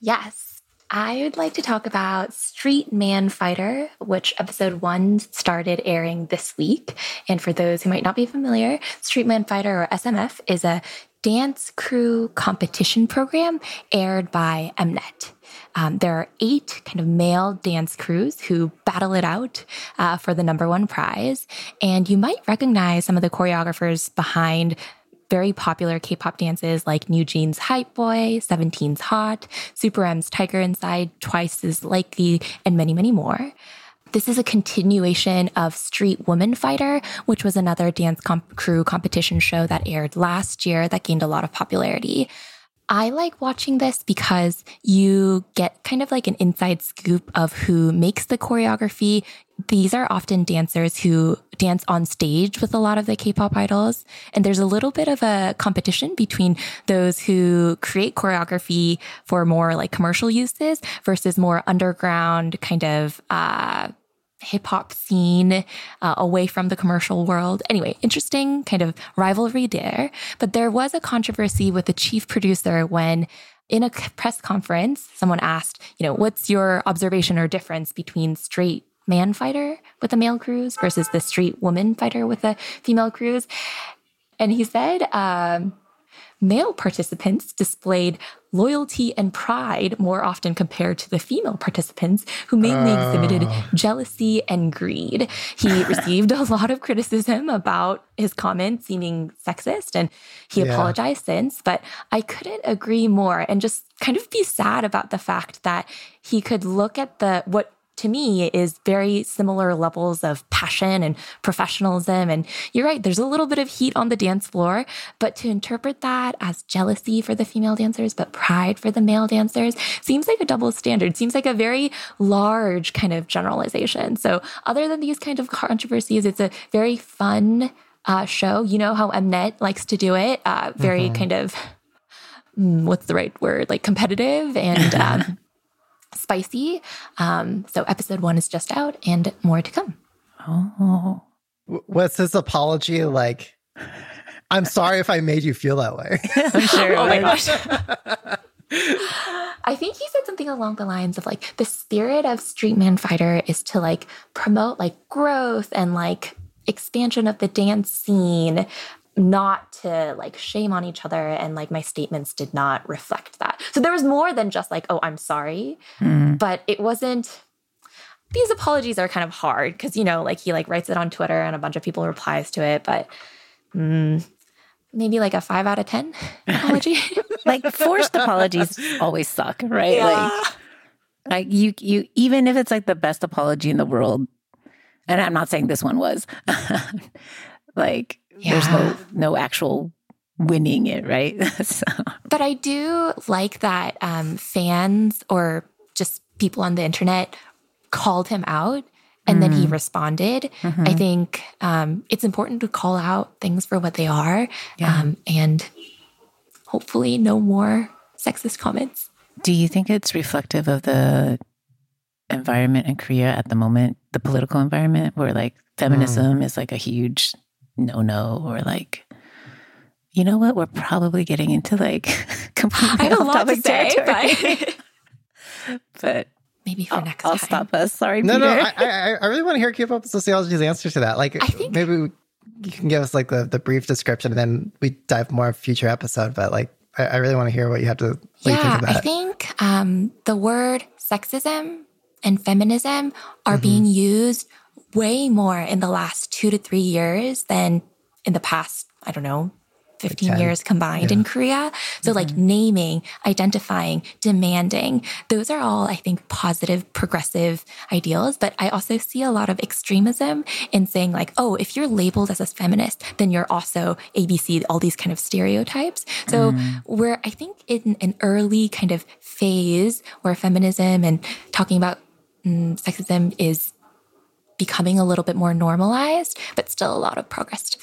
Yes, I would like to talk about Street Man Fighter, which episode 1 started airing this week. And for those who might not be familiar, Street Man Fighter, or SMF, is a dance crew competition program aired by Mnet. There are 8 kind of male dance crews who battle it out for the number 1 prize. And you might recognize some of the choreographers behind very popular K-pop dances like New Jeans' Hype Boy, 17's Hot, Super M's Tiger Inside, Twice's Likely, and many, many more. This is a continuation of Street Woman Fighter, which was another dance crew competition show that aired last year that gained a lot of popularity. I like watching this because you get kind of like an inside scoop of who makes the choreography. These are often dancers who dance on stage with a lot of the K-pop idols. And there's a little bit of a competition between those who create choreography for more like commercial uses versus more underground kind of hip-hop scene away from the commercial world. Anyway, interesting kind of rivalry there. But there was a controversy with the chief producer when, in a press conference, someone asked, you know, what's your observation or difference between Straight Man Fighter with a male crews versus the Street Woman Fighter with a female crews? And he said, male participants displayed loyalty and pride more often compared to the female participants, who mainly exhibited jealousy and greed. He received a lot of criticism about his comments seeming sexist, and he apologized since, but I couldn't agree more and just kind of be sad about the fact that he could look at what to me is very similar levels of passion and professionalism. And you're right, there's a little bit of heat on the dance floor, but to interpret that as jealousy for the female dancers, but pride for the male dancers, seems like a double standard, seems like a very large kind of generalization. So other than these kind of controversies, it's a very fun show. You know how Mnet likes to do it, very kind of, what's the right word, like competitive and... spicy. So episode 1 is just out and more to come. Oh. What's his apology like? I'm sorry if I made you feel that way. I'm sure. Oh my gosh. I think he said something along the lines of like, the spirit of Street Man Fighter is to like promote like growth and like expansion of the dance scene, not to like shame on each other, and like my statements did not reflect that. So there was more than just like, oh, I'm sorry, but it wasn't. These apologies are kind of hard because, you know, like he like writes it on Twitter and a bunch of people replies to it, but maybe like a 5 out of 10 apology. Like forced apologies always suck, right? Yeah. Like you even if it's like the best apology in the world, and I'm not saying this one was, like. Yeah. There's no actual winning it, right? So. But I do like that fans or just people on the internet called him out and then he responded. Mm-hmm. I think it's important to call out things for what they are and hopefully no more sexist comments. Do you think it's reflective of the environment in Korea at the moment, the political environment where like feminism is like a huge... no, or like, you know what? We're probably getting into like completely off-topic territory. But maybe for next time. I'll stop us. Sorry, Peter. No, I really want to hear K-pop Sociology's answer to that. Like, I think maybe you can give us like the brief description, and then we dive more in future episode. But like, I really want to hear what you have to. Yeah, you think of that. I think the word sexism and feminism are being used way more in the last 2 to 3 years than in the past, I don't know, 15 like years combined in Korea. So like naming, identifying, demanding, those are all, I think, positive, progressive ideals. But I also see a lot of extremism in saying like, oh, if you're labeled as a feminist, then you're also ABC, all these kind of stereotypes. So we're, I think, in an early kind of phase where feminism and talking about sexism is becoming a little bit more normalized, but still a lot of progress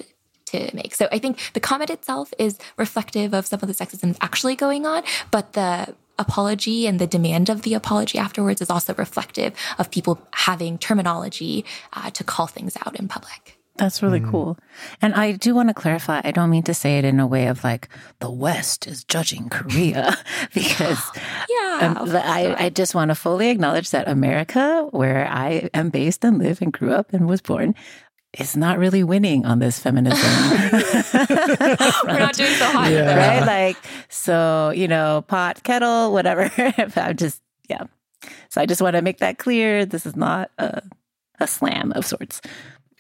to make. So I think the comment itself is reflective of some of the sexism actually going on, but the apology and the demand of the apology afterwards is also reflective of people having terminology to call things out in public. That's really cool. And I do want to clarify, I don't mean to say it in a way of like, the West is judging Korea, because I just want to fully acknowledge that America, where I am based and live and grew up and was born, is not really winning on this feminism. We're not doing so hot. Yeah. Right? Like, so, you know, pot, kettle, whatever. I'm just, So I just want to make that clear. This is not a slam of sorts.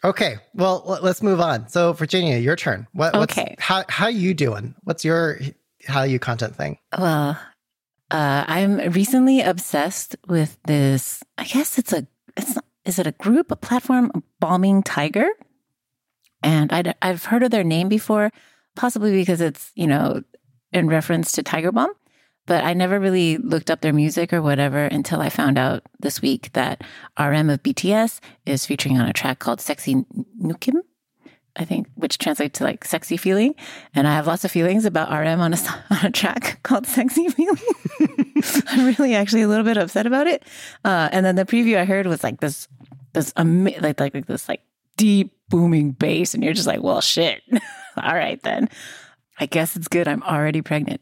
Okay, well, let's move on. So, Virginia, your turn. How you doing? What's your how you content thing? Well, I'm recently obsessed with this. I guess is it a group, a platform, Bombing Tiger? And I've heard of their name before, possibly because it's, you know, in reference to Tiger Bomb. But I never really looked up their music or whatever until I found out this week that RM of BTS is featuring on a track called Sexy Nukim, I think, which translates to like sexy feeling. And I have lots of feelings about RM on a track called Sexy Feeling. I'm really actually a little bit upset about it. And then the preview I heard was like this deep booming bass. And you're just like, well, shit. All right, then. I guess it's good. I'm already pregnant.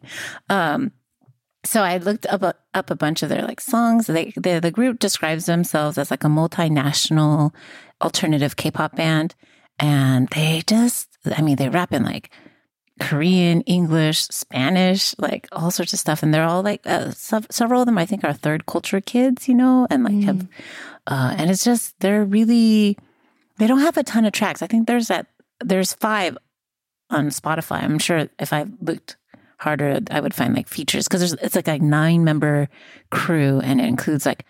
So I looked up a bunch of their like songs. The group describes themselves as like a multinational alternative K-pop band. And they rap in like Korean, English, Spanish, like all sorts of stuff. And they're all like, several of them, I think, are third culture kids, you know, and like have, and it's just, they're really, they don't have a ton of tracks. I think there's 5 on Spotify. I'm sure if I looked harder, I would find like features, because it's like a 9-member crew, and it includes like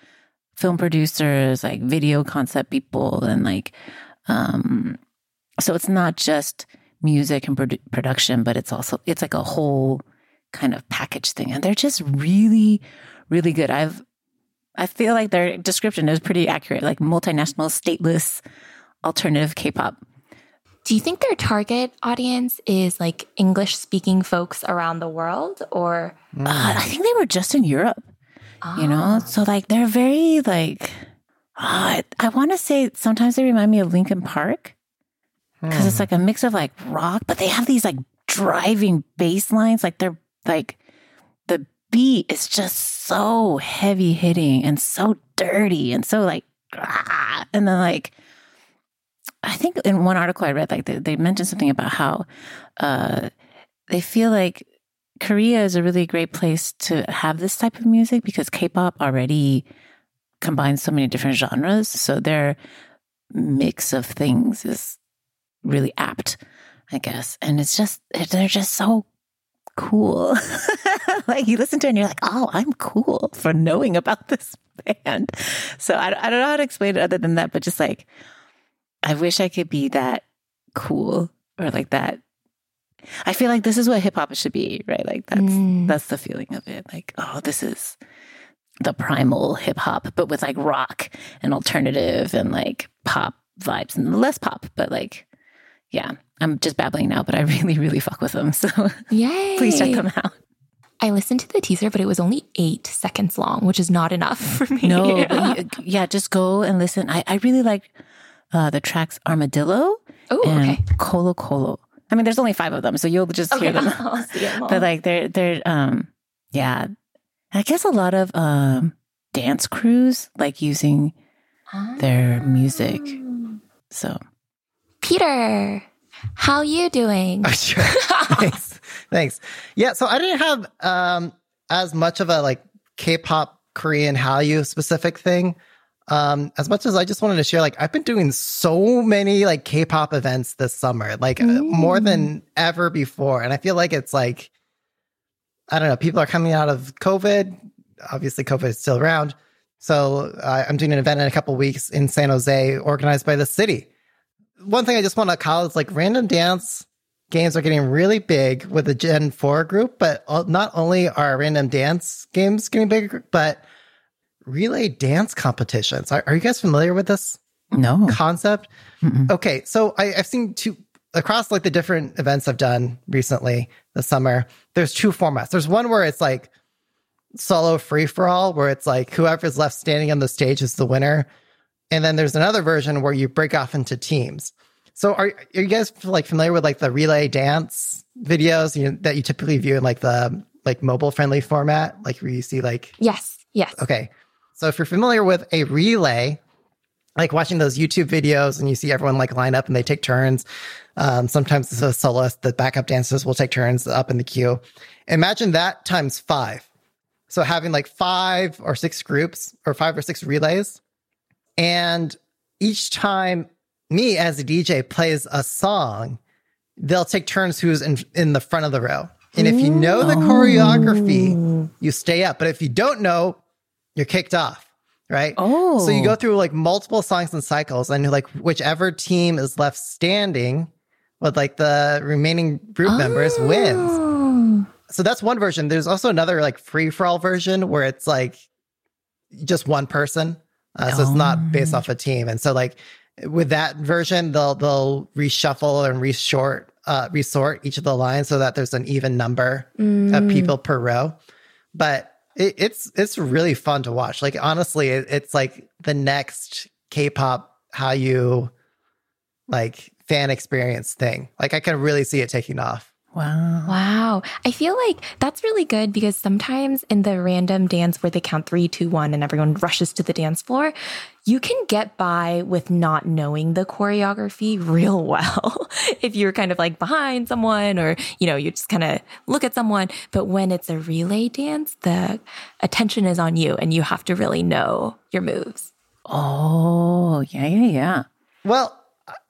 film producers, like video concept people, and like, so it's not just music and production, but it's also, it's like a whole kind of package thing. And they're just really, really good. I feel like their description is pretty accurate, like multinational, stateless, alternative K-pop. Do you think their target audience is like English-speaking folks around the world, or? I think they were just in Europe, you know? So like, they're very like, I want to say sometimes they remind me of Linkin Park. Because it's like a mix of like rock, but they have these like driving bass lines. Like they're like, the beat is just so heavy hitting and so dirty and so like, and then like, I think in one article I read, like they mentioned something about how they feel like Korea is a really great place to have this type of music, because K-pop already combines so many different genres. So their mix of things is really apt, I guess. And it's just, they're just so cool. Like you listen to it and you're like, oh, I'm cool for knowing about this band. So I don't know how to explain it other than that, but just like, I wish I could be that cool, or like that. I feel like this is what hip hop should be, right? Like that's the feeling of it. Like, oh, this is the primal hip hop, but with like rock and alternative and like pop vibes, and less pop, but like, yeah, I'm just babbling now, but I really, really fuck with them. So please check them out. I listened to the teaser, but it was only 8 seconds long, which is not enough for me. No, but just go and listen. I really like the tracks Armadillo and Colo. I mean, there's only 5 of them, so you'll just hear them. I'll see them all. But like they're yeah, I guess a lot of dance crews like using their music. So. Peter, how you doing? Oh, sure. Thanks. Yeah, so I didn't have as much of a like K-pop Korean Hallyu specific thing. As much as I just wanted to share, like I've been doing so many like K-pop events this summer, like more than ever before. And I feel like it's like, I don't know, people are coming out of COVID. Obviously, COVID is still around. So I'm doing an event in a couple weeks in San Jose, organized by the city. One thing I just want to call is like random dance games are getting really big with the Gen 4 group, but not only are random dance games getting bigger, but relay dance competitions. Are you guys familiar with this concept? Mm-mm. Okay. So I've seen two across like the different events I've done recently this summer. There's 2 formats. There's one where it's like solo free for all, where it's like whoever's left standing on the stage is the winner. And then there's another version where you break off into teams. So are you guys like familiar with like the relay dance videos that you typically view in like the like mobile friendly format, like where you see like... Yes. Okay. So if you're familiar with a relay, like watching those YouTube videos and you see everyone like line up and they take turns. Sometimes it's a soloist, the backup dancers will take turns up in the queue. Imagine that times 5. So having like 5 or 6 groups, or 5 or 6 relays. And each time me as a DJ plays a song, they'll take turns who's in the front of the row. And if you know the choreography, you stay up. But if you don't know, you're kicked off, right? Oh. So you go through like multiple songs and cycles, and like whichever team is left standing with like the remaining group members wins. So that's one version. There's also another like free-for-all version where it's like just one person. So it's not based off a team. And so like with that version, they'll reshuffle and resort each of the lines so that there's an even number of people per row. But it's really fun to watch. Like, honestly, it's like the next K-pop Hallyu like fan experience thing. Like I can really see it taking off. Wow. I feel like that's really good because sometimes in the random dance where they count 3, 2, 1, and everyone rushes to the dance floor, you can get by with not knowing the choreography real well. If you're kind of like behind someone or, you know, you just kind of look at someone. But when it's a relay dance, the attention is on you and you have to really know your moves. Oh, yeah. Well,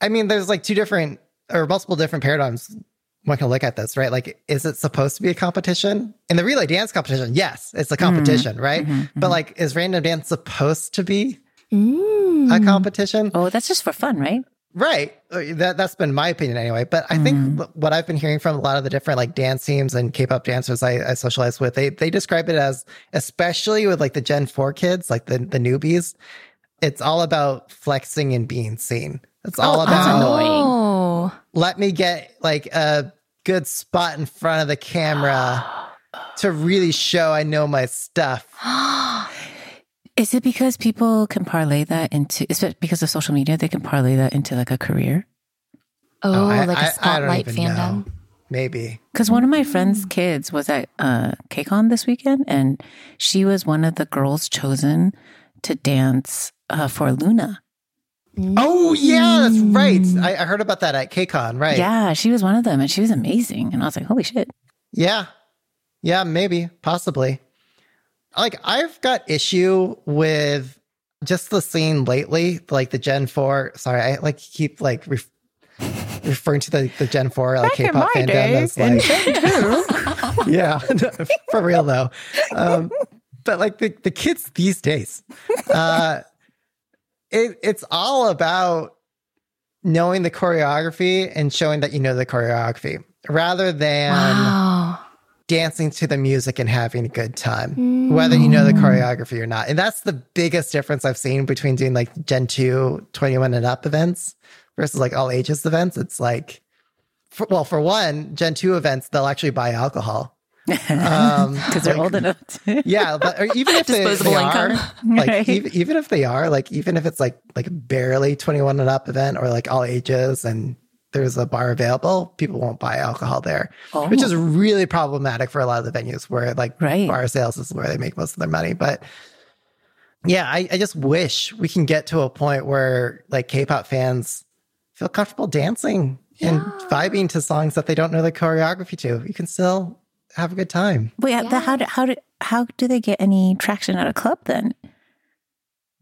I mean, there's like two different or multiple different paradigms one can look at this, right? Like, is it supposed to be a competition? In the relay dance competition, yes, it's a competition, right? Mm-hmm. But like, is random dance supposed to be a competition? Oh, that's just for fun, right? Right. That's been my opinion anyway. But I think what I've been hearing from a lot of the different like dance teams and K-pop dancers I socialize with, they describe it as, especially with like the Gen 4 kids, like the newbies, it's all about flexing and being seen. It's all about, annoying. Let me get like a good spot in front of the camera to really show I know my stuff. Is it because people can parlay that into, is it because of social media, they can parlay that into like a career? Like a spotlight fandom? Know. Maybe. Because one of my friend's kids was at K-Con this weekend, and she was one of the girls chosen to dance for Luna. Oh, yeah, that's right. I heard about that at K-Con, right? Yeah, she was one of them, and she was amazing. And I was like, holy shit. Yeah, maybe, possibly. Like, I've got issue with just the scene lately, like the Gen 4. Sorry, I like keep like referring to the Gen 4 like K-pop fandom as like... yeah, for real though. But like the kids these days... It's all about knowing the choreography and showing that you know the choreography rather than dancing to the music and having a good time, whether you know the choreography or not. And that's the biggest difference I've seen between doing like Gen 2, 21 and up events versus like all ages events. It's like, for one, Gen 2 events, they'll actually buy alcohol. Because they're like, old enough to. Yeah, but or even if disposable they are, income. Like right. even if they are, like even if it's like barely 21 and up event or like all ages and there's a bar available, people won't buy alcohol there, which is really problematic for a lot of the venues where like bar sales is where they make most of their money. But yeah, I just wish we can get to a point where like K-pop fans feel comfortable dancing and vibing to songs that they don't know the choreography to. You can still have a good time. Wait, how do they get any traction at a club then?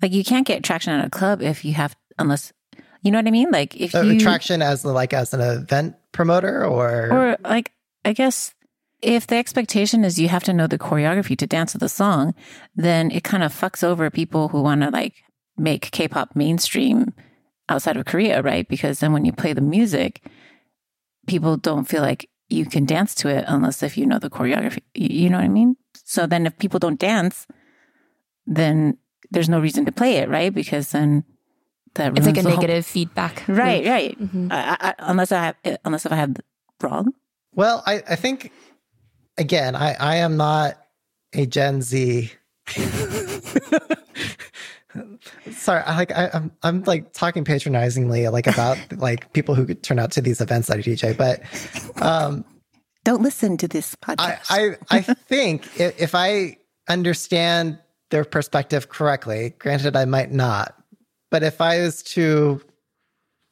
Like you can't get traction at a club unless you know what I mean. Like if you traction as an event promoter or like I guess if the expectation is you have to know the choreography to dance to the song, then it kind of fucks over people who want to like make K-pop mainstream outside of Korea, right? Because then when you play the music, people don't feel like you can dance to it unless if you know the choreography. You know what I mean? So then if people don't dance, then there's no reason to play it, right? Because then that it's like a negative feedback. Right, right. Mm-hmm. Unless if I have wrong. Well, I think, again, I am not a Gen Z. Sorry, I'm like talking patronizingly, like about like people who turn out to these events that I DJ, but don't listen to this podcast. I think if I understand their perspective correctly, granted I might not, but if I was to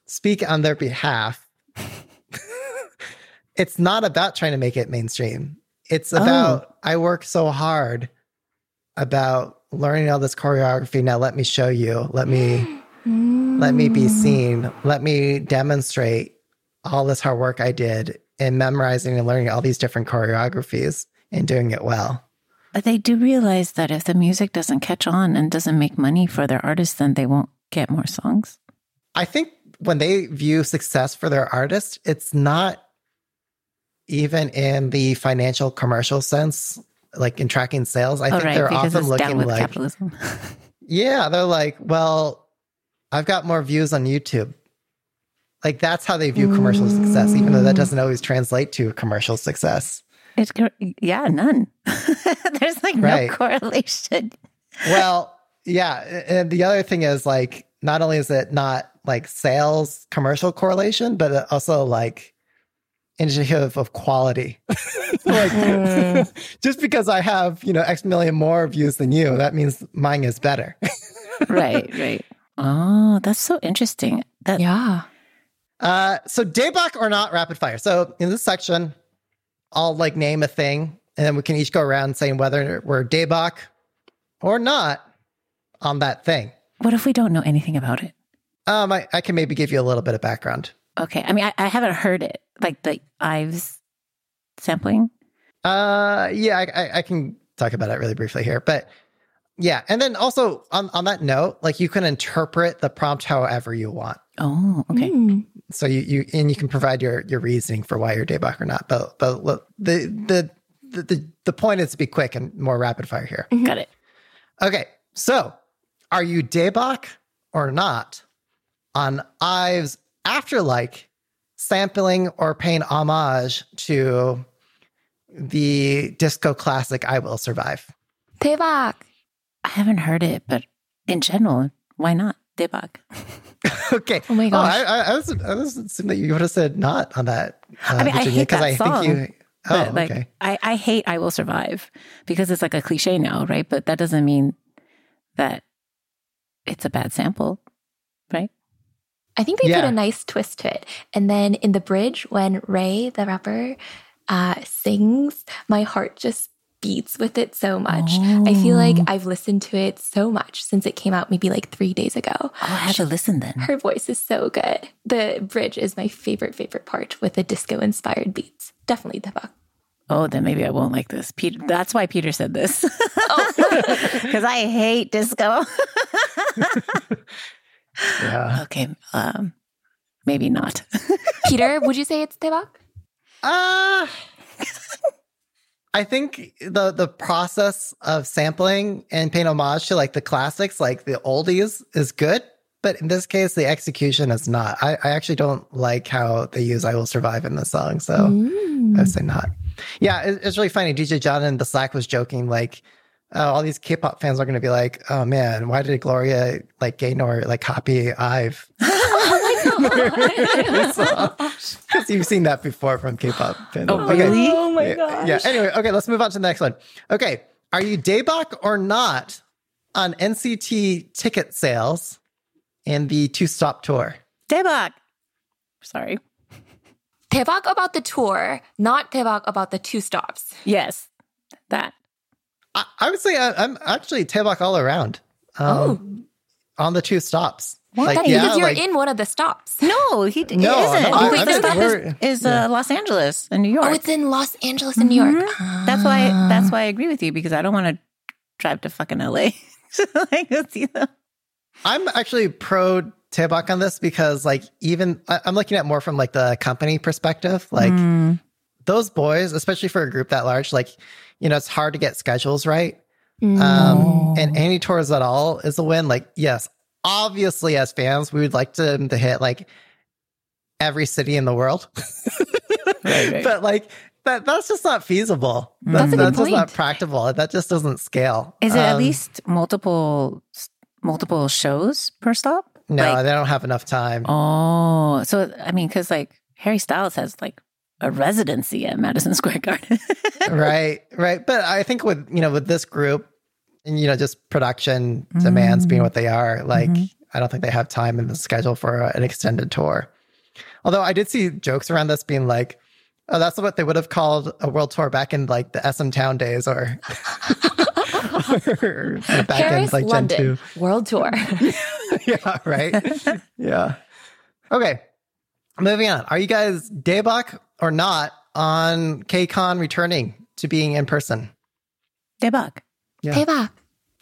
speak on their behalf, it's not about trying to make it mainstream. It's about I work so hard about learning all this choreography. Now let me show you. Let me be seen. Let me demonstrate all this hard work I did in memorizing and learning all these different choreographies and doing it well. But they do realize that if the music doesn't catch on and doesn't make money for their artists, then they won't get more songs. I think when they view success for their artist, it's not even in the financial commercial sense. Like in tracking sales, I think they're often looking like capitalism. Yeah, they're like, well, I've got more views on YouTube. Like that's how they view commercial success, even though that doesn't always translate to commercial success. None. There's like no correlation. Well, yeah, and the other thing is like, not only is it not like sales commercial correlation, but also like initiative of quality. Just because I have, X million more views than you, that means mine is better. Right. Oh, that's so interesting. Yeah. So Daebak or not, rapid fire. So in this section, I'll name a thing, and then we can each go around saying whether we're Daebak or not on that thing. What if we don't know anything about it? I can maybe give you a little bit of background. Okay. I mean, I haven't heard it, the Ives sampling. I can talk about it really briefly here, but yeah. And then also on that note, you can interpret the prompt however you want. Oh, okay. Mm. So you can provide your reasoning for why you're Daebak or not. But look, the point is to be quick and more rapid fire here. Mm-hmm. Got it. Okay. So are you Daebak or not on Ive's afterlife sampling or paying homage to the disco classic I Will Survive? Daebak. I haven't heard it, but in general, why not? Daebak. Okay. Oh my gosh. I was assuming that you would have said not on that. I mean, Virginia, I hate that song. Okay. I hate I Will Survive because it's a cliche now, right? But that doesn't mean that it's a bad sample, right? I think they put a nice twist to it. And then in the bridge, when Ray, the rapper, sings, my heart just beats with it so much. Oh. I feel like I've listened to it so much since it came out maybe 3 days ago. Oh, I have to listen then. Her voice is so good. The bridge is my favorite part with the disco-inspired beats. Definitely Daebak. Oh, then maybe I won't like this. Peter, that's why Peter said this. Because I hate disco. Yeah. Okay. Maybe not. Peter, would you say it's Daebak? I think the process of sampling and paying homage to the classics, the oldies, is good. But in this case, the execution is not. I actually don't like how they use I Will Survive in the song. So I would say not. Yeah, it's really funny. DJ John in the Slack was joking, all these K-pop fans are going to be oh man, why did Gloria Gaynor copy Ive? Because you've seen that before from K-pop fans. Oh, okay. Really? Oh my gosh. Yeah. Anyway, okay, let's move on to the next one. Okay, are you Daebak or not on NCT ticket sales and the two-stop tour? Daebak. Sorry. Daebak about the tour, not Daebak about the two stops. Yes, that. I would say I'm actually Daebak all around on the two stops. What? Because you're in one of the stops. No, he isn't. The stop is Los Angeles and New York. Oh, it's in Los Angeles and New York. That's why I agree with you, because I don't want to drive to fucking LA to go see them. I'm actually pro Daebak on this because even I'm looking at more from the company perspective. Those boys, especially for a group that large, it's hard to get schedules right. Mm. And any tours at all is a win. Yes, obviously as fans, we would like them to hit every city in the world. Right. But that's just not feasible. That's just not practical. That just doesn't scale. Is it at least multiple shows per stop? No, they don't have enough time. Oh, so I mean, because Harry Styles has a residency at Madison Square Garden. Right. But I think with, with this group and, just production demands being what they are, I don't think they have time in the schedule for an extended tour. Although I did see jokes around this being oh, that's what they would have called a world tour back in the SM Town days or, or back Paris, in London, Gen 2. World tour. Yeah, right. Yeah. Okay. Moving on. Are you guys Daebak or not on K-Con returning to being in person? Daebak. Yeah. Daebak.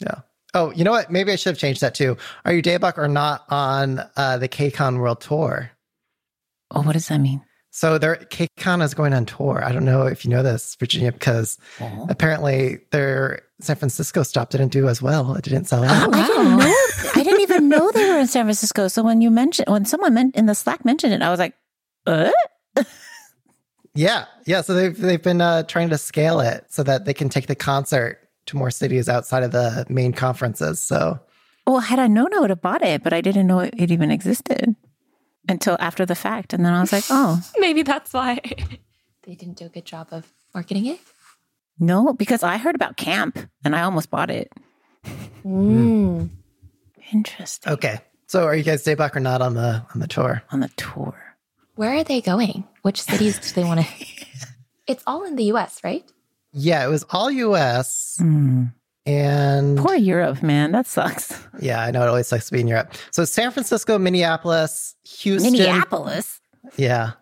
Yeah. Oh, you know what? Maybe I should have changed that too. Are you Daebak or not on the K-Con World Tour? Oh, what does that mean? So K-Con is going on tour. I don't know if you know this, Virginia, because apparently their San Francisco stop didn't do as well. It didn't sell out. Oh, wow. I didn't even know they were in San Francisco. So when someone in the Slack mentioned it, I was like, Yeah. So they've been trying to scale it so that they can take the concert to more cities outside of the main conferences. So, well, had I known, I would have bought it, but I didn't know it even existed until after the fact. And then I was like, oh, maybe that's why. they didn't do a good job of marketing it? No, because I heard about camp and I almost bought it. Mm. Interesting. Okay. So are you guys day back or not on the tour? On the tour. Where are they going? Which cities do they want to? It's all in the U.S., right? Yeah, it was all U.S. Mm. And poor Europe, man. That sucks. Yeah, I know. It always sucks to be in Europe. So San Francisco, Minneapolis, Houston. Minneapolis? Yeah.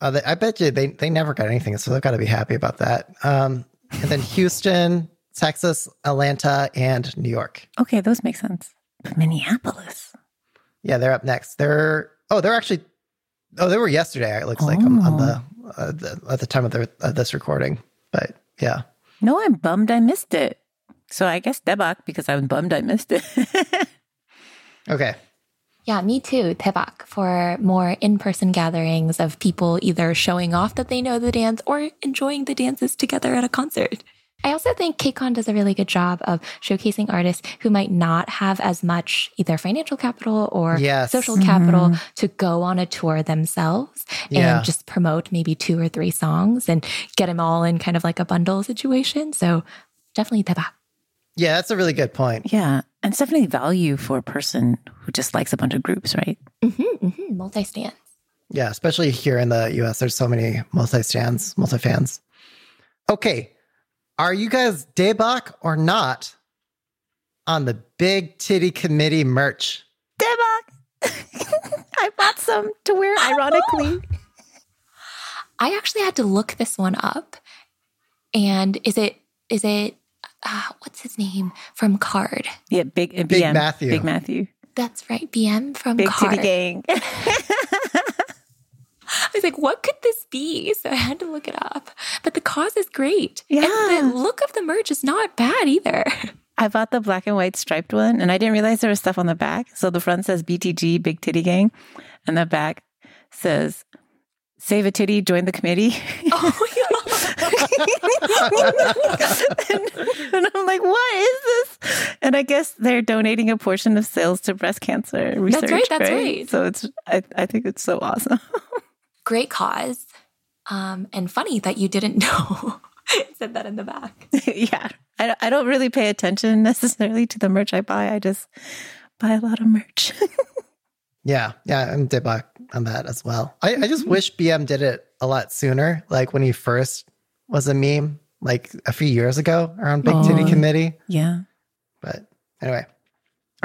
I bet you they never got anything, so they've got to be happy about that. And then Houston, Texas, Atlanta, and New York. Okay, those make sense. But Minneapolis? Yeah, they're up next. They were yesterday, it looks like, on the at the time of this recording. But, yeah. No, I'm bummed I missed it. So I guess Daebak, because I'm bummed I missed it. Okay. Yeah, me too, Daebak, for more in-person gatherings of people either showing off that they know the dance or enjoying the dances together at a concert. I also think K-Con does a really good job of showcasing artists who might not have as much either financial capital or social capital to go on a tour themselves and just promote maybe 2 or 3 songs and get them all in kind of like a bundle situation. So definitely Daebak. Yeah, that's a really good point. Yeah. And it's definitely value for a person who just likes a bunch of groups, right? Mm-hmm, mm-hmm. Multi-stands. Yeah, especially here in the US, there's so many multi-stands, multi-fans. Okay. Are you guys Daebak or not on the Big Titty Committee merch? Daebak! I bought some to wear, ironically. I actually had to look this one up. And is it what's his name from Card? Yeah, Big BM. Matthew. Big Matthew. That's right, BM from Big Card. Big Titty Gang. I was like, what could this be? So I had to look it up. But the cause is great. Yeah. And the look of the merch is not bad either. I bought the black and white striped one, and I didn't realize there was stuff on the back. So the front says BTG, Big Titty Gang, and the back says, save a titty, join the committee. Oh, yeah. and I'm like, what is this? And I guess they're donating a portion of sales to breast cancer research. That's right. So I think it's so awesome. Great cause. And funny that you didn't know. It said that in the back. Yeah. I don't really pay attention necessarily to the merch I buy. I just buy a lot of merch. Yeah. Yeah. I'm Daebak on that as well. I just wish BM did it a lot sooner. Like when he first was a meme, like a few years ago around Big Titty Committee. Yeah. But anyway.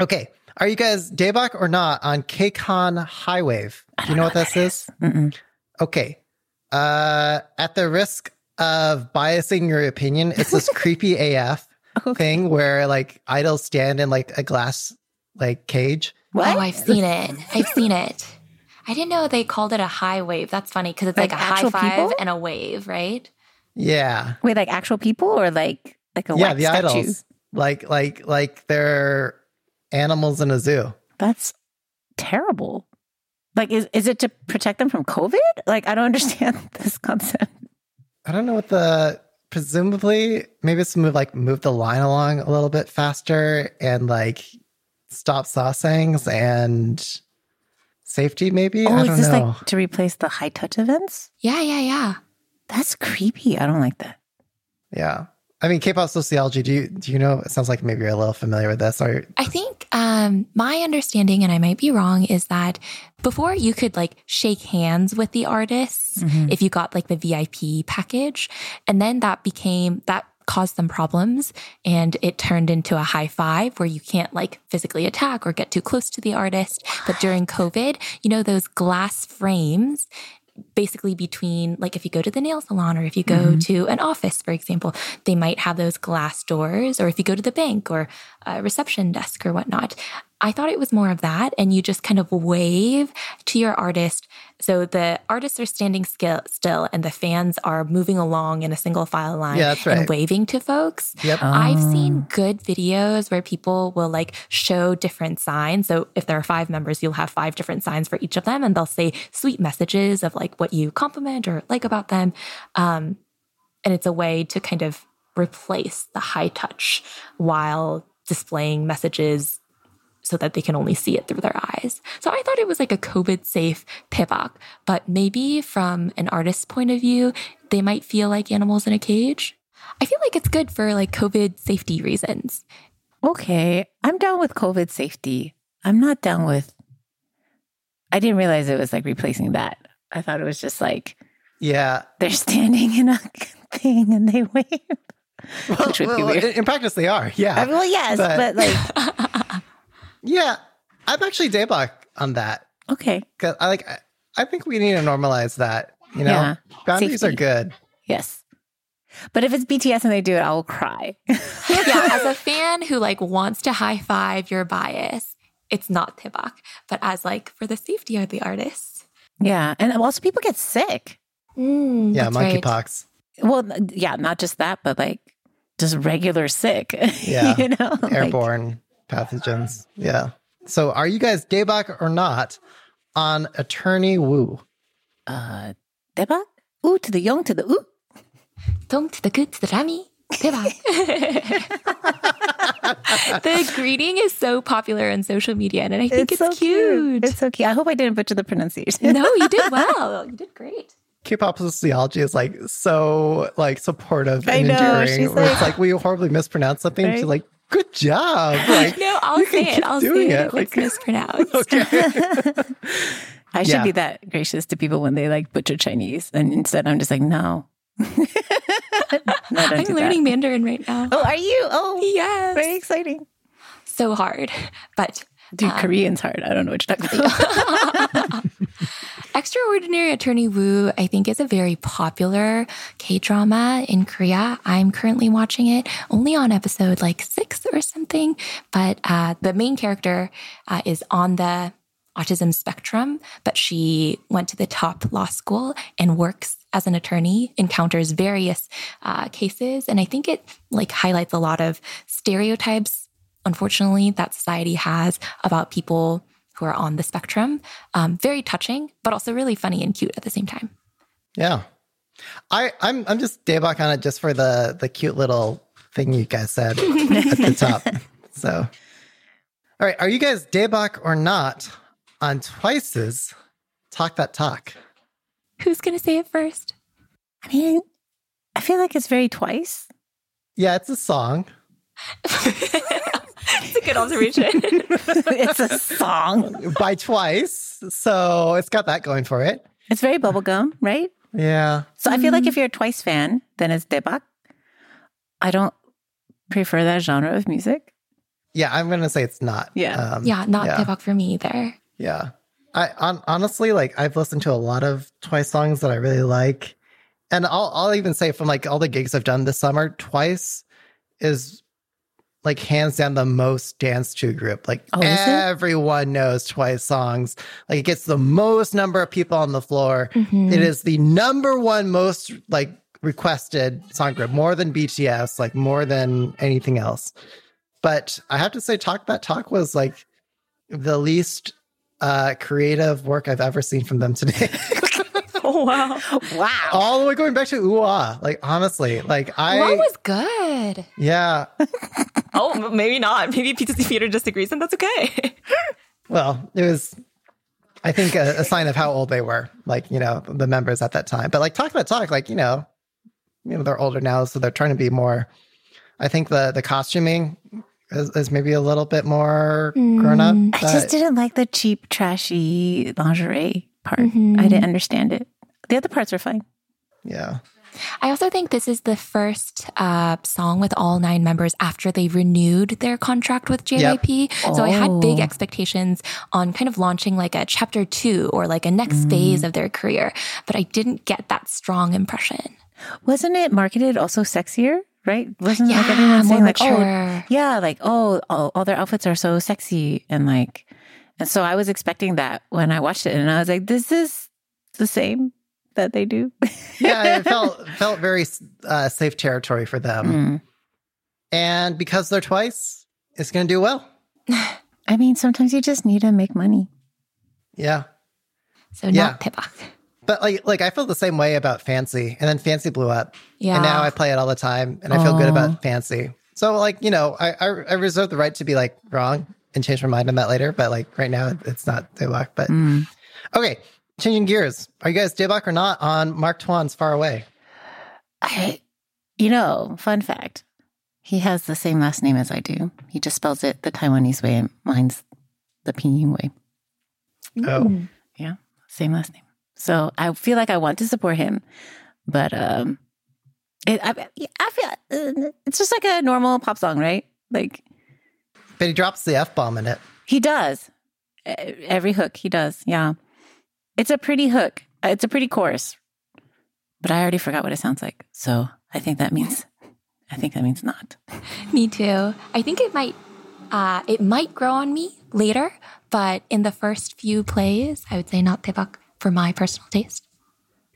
Okay. Are you guys Daebak or not on K-Con High Wave? Do you know what this is? Mm-mm. Okay. At the risk of biasing your opinion, it's this creepy AF thing where like idols stand in like a glass like cage. What? Oh, I've seen it. I didn't know they called it a high wave. That's funny because it's like a high five people? And a wave, right? Yeah. Wait, like actual people or like a wax statue? Yeah, the idols. Like they're animals in a zoo. That's terrible. Like, is it to protect them from COVID? Like, I don't understand this concept. I don't know what presumably, maybe it's move the line along a little bit faster and like stop saucings and safety maybe. Oh, I don't know. Is this like to replace the high touch events? Yeah. That's creepy. I don't like that. Yeah. I mean, K-pop sociology, do you know, it sounds like maybe you're a little familiar with this. I think my understanding, and I might be wrong, is that before you could like shake hands with the artists if you got like the VIP package, and then that caused them problems and it turned into a high five where you can't like physically attack or get too close to the artist. But during COVID, you know, those glass frames basically between, like if you go to the nail salon or if you go to an office, for example, they might have those glass doors, or if you go to the bank or a reception desk or whatnot. I thought it was more of that. And you just kind of wave to your artist. So the artists are standing still and the fans are moving along in a single file line and waving to folks. Yep. I've seen good videos where people will like show different signs. So if there are 5 members, you'll have 5 different signs for each of them. And they'll say sweet messages of like what you compliment or like about them. And it's a way to kind of replace the high touch while displaying messages so that they can only see it through their eyes. So I thought it was like a COVID-safe Daebak, but maybe from an artist's point of view, they might feel like animals in a cage. I feel like it's good for like COVID safety reasons. Okay, I'm down with COVID safety. I'm not down with... I didn't realize it was like replacing that. I thought it was just like... Yeah. They're standing in a thing and they wave. Well, which would be weird. In practice, they are. Yeah. Well, yes, but like... Yeah, I'm actually Daybok on that. Okay. Because I think we need to normalize that. You know, yeah. Boundaries safety. Are good. Yes. But if it's BTS and they do it, I will cry. Yeah, as a fan who like wants to high five your bias, it's not Daebak. But as like for the safety of the artists. Yeah, and also people get sick. Yeah, monkeypox. Right. Well, yeah, not just that, but like just regular sick. Yeah, you know, airborne pathogens. Yeah. So, are you guys Daebak or not on Attorney Woo? Daebak. Ooh to the young to the ooh. Dong to the good to the rami. Daebak. The greeting is so popular on social media, and I think it's so cute. It's so cute. I hope I didn't butcher the pronunciation. No, you did well. You did great. K-pop sociology is like so like supportive and endearing. Where it's like we horribly mispronounced something. Right? She's like, good job. Like, no, I'll say it. I'll say it if it's mispronounced. Okay. I should be that gracious to people when they like butcher Chinese. And instead I'm just like, no. I'm learning Mandarin right now. Oh, are you? Oh, yes. Very exciting. So hard. But dude, Korean's hard. I don't know what you're talking about. Extraordinary Attorney Woo, I think, is a very popular K-drama in Korea. I'm currently watching it only on episode like 6 or something. But the main character is on the autism spectrum, but she went to the top law school and works as an attorney, encounters various cases. And I think it like highlights a lot of stereotypes, unfortunately, that society has about people who are on the spectrum. Very touching, but also really funny and cute at the same time. Yeah. I'm just Daebak on it just for the cute little thing you guys said at the top. So, all right. Are you guys Daebak or not on Twice's Talk That Talk? Who's going to say it first? I mean, I feel like it's very Twice. Yeah, it's a song. It's a good observation. It's a song. By Twice. So it's got that going for it. It's very bubblegum, right? Yeah. So I feel like if you're a Twice fan, then it's Daebak. I don't prefer that genre of music. Yeah, I'm going to say it's not. Yeah, not Daebak for me either. Yeah. Honestly, like I've listened to a lot of Twice songs that I really like. And I'll even say from like all the gigs I've done this summer, Twice is... like hands down the most danced to group. Like everyone knows Twice songs. Like it gets the most number of people on the floor. Mm-hmm. It is the number one most like requested song group, more than BTS, like more than anything else. But I have to say Talk That Talk was like the least creative work I've ever seen from them today. Oh, wow. Wow. All the way going back to Ooh-Ah. Like, honestly, like Ooh-Ah was good. Yeah. Oh, maybe not. Maybe Peter disagrees, and that's okay. Well, it was, I think, a sign of how old they were. Like, you know, the members at that time. But like Talk That Talk, like, you know, they're older now, so they're trying to be more, I think the costuming is maybe a little bit more grown up. I just didn't like the cheap, trashy lingerie part. Mm-hmm. I didn't understand it. The other parts are fine. Yeah. I also think this is the first song with all 9 members after they renewed their contract with JYP. Yep. So I had big expectations on kind of launching like a chapter 2 or like a next phase of their career. But I didn't get that strong impression. Wasn't it marketed also sexier? Right? Wasn't it like everyone saying like, oh, yeah, like, oh, all their outfits are so sexy and like... And so I was expecting that when I watched it, and I was like, this is the same that they do. Yeah, it felt very safe territory for them. And because they're Twice, it's going to do well. I mean, sometimes you just need to make money. Yeah. So not Daebak. But like I felt the same way about Fancy, and then Fancy blew up. Yeah. And now I play it all the time, and I feel good about Fancy. So like, you know, I reserve the right to be like wrong and change my mind on that later. But like right now, it's not Daebak. But okay, changing gears. Are you guys Daebak or not on Mark Twan's Far Away? Fun fact, he has the same last name as I do. He just spells it the Taiwanese way and mine's the pinyin way. Oh. Yeah, same last name. So I feel like I want to support him, but I feel it's just like a normal pop song, right? Like, but he drops the F-bomb in it. He does. Every hook he does, yeah. It's a pretty hook. It's a pretty chorus. But I already forgot what it sounds like. So I think that means not. Me too. I think it might grow on me later, but in the first few plays, I would say not Taebak for my personal taste.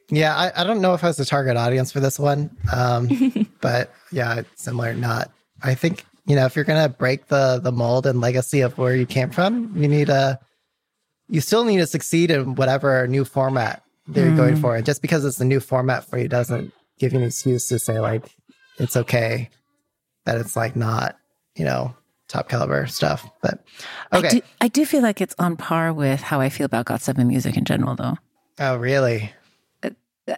Yeah, I don't know if I was the target audience for this one. But yeah, similar not. I think, if you're going to break the mold and legacy of where you came from, you still need to succeed in whatever new format they're going for. And just because it's a new format for you doesn't give you an excuse to say, like, it's okay that it's, like, not, top caliber stuff. But, okay. I do feel like it's on par with how I feel about GOT7 music in general, though. Oh, really?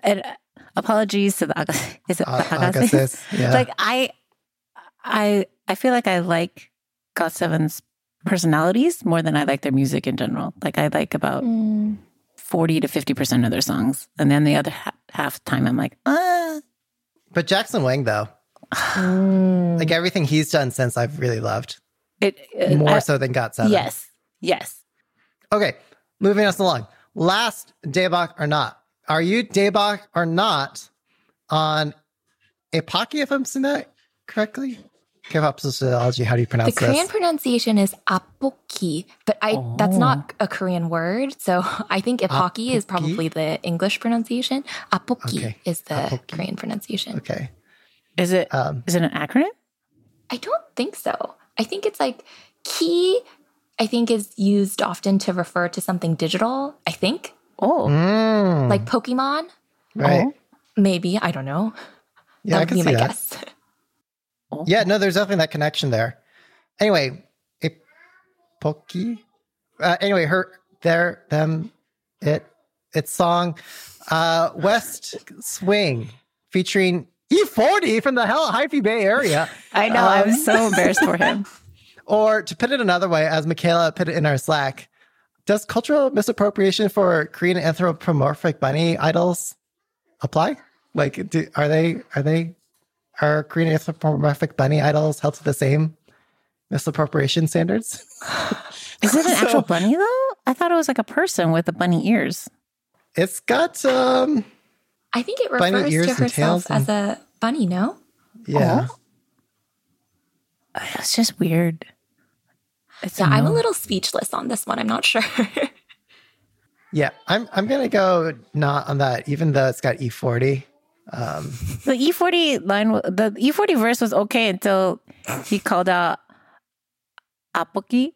And apologies to the... Is it the Agassiz? Yeah. Like, I feel like I like GOT7's personalities more than I like their music in general. Like, I like about... 40 to 50% of their songs. And then the other half time, I'm like, But Jackson Wang, though. Like, everything he's done since I've really loved. More so than GOT7. Yes. Okay, moving us along. Last Daebak or not. Are you Daebak or not on Apaki, if I'm saying that correctly? K-pop Sociology, how do you pronounce this? The Korean pronunciation is apoki, but that's not a Korean word, so I think epoki is probably the English pronunciation. Apoki is the Korean pronunciation. Okay. Is it an acronym? I don't think so. I think it's like ki, I think is used often to refer to something digital, I think. Like Pokemon? Right. Maybe, I don't know. Yeah, that would be my guess. Yeah, no, there's definitely that connection there. Anyway, Epoki. Anyway, its song, West Swing, featuring E40 from the Hyphy Bay area. I know, I'm so embarrassed for him. Or to put it another way, as Michaela put it in our Slack, does cultural misappropriation for Korean anthropomorphic bunny idols apply? Like, are Korean anthropomorphic bunny idols held to the same misappropriation standards? Is it an actual bunny, though? I thought it was like a person with the bunny ears. It's got I think it refers to herself as a bunny, no? Yeah. It's just weird. I'm a little speechless on this one. I'm not sure. Yeah, I'm going to go not on that, even though it's got E40. The E40 line, the E40 verse was okay until he called out Apoki.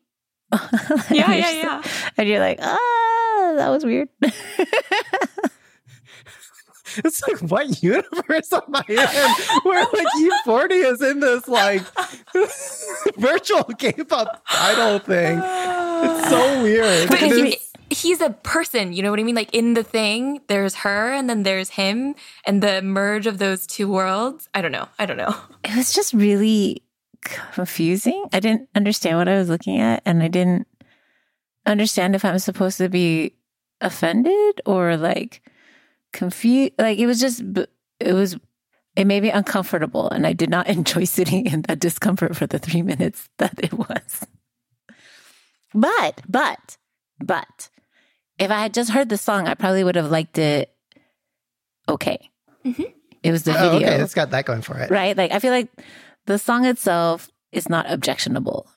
Yeah. And you're like, that was weird. It's like, what universe on my end where like E40 is in this like virtual K-pop idol thing? It's so weird. He's a person, you know what I mean? Like, in the thing, there's her and then there's him and the merge of those two worlds. I don't know. It was just really confusing. I didn't understand what I was looking at, and I didn't understand if I'm supposed to be offended or like confused. Like, it made me uncomfortable, and I did not enjoy sitting in that discomfort for the 3 minutes that it was. But if I had just heard the song, I probably would have liked it. Okay. Mm-hmm. It was the video. Okay, it's got that going for it. Right? Like, I feel like the song itself is not objectionable.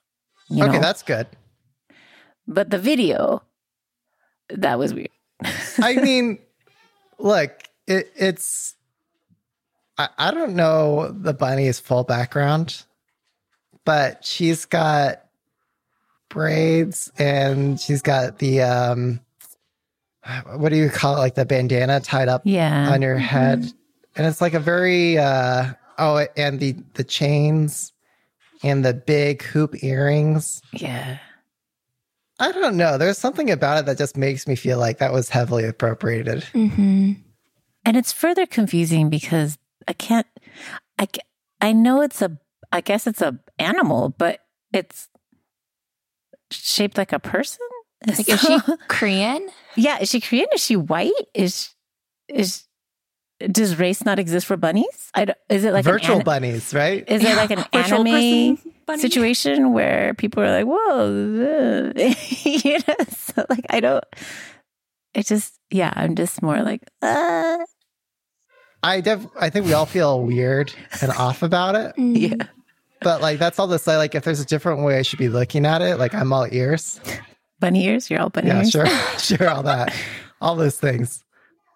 Okay, that's good. But the video, that was weird. I mean, look, it's... I don't know the bunny's full background, but she's got... braids, and she's got the what do you call it, like the bandana tied up on your head, and it's like a very and the chains and the big hoop earrings. I don't know, there's something about it that just makes me feel like that was heavily appropriated. And it's further confusing because I know it's a, I guess it's a animal, but it's shaped like a person. Like, is she Korean? Yeah, is she Korean? Is she white? Does race not exist for bunnies? Is it like virtual bunnies, right? Is it like an anime situation where people are like, whoa, you know? So like, I don't. It just, yeah, I'm just more like, I think we all feel weird and off about it. Yeah, but like that's all to say. Like, if there's a different way I should be looking at it, like I'm all ears. Bunny ears, you're all bunny ears. Yeah, sure, all that, all those things.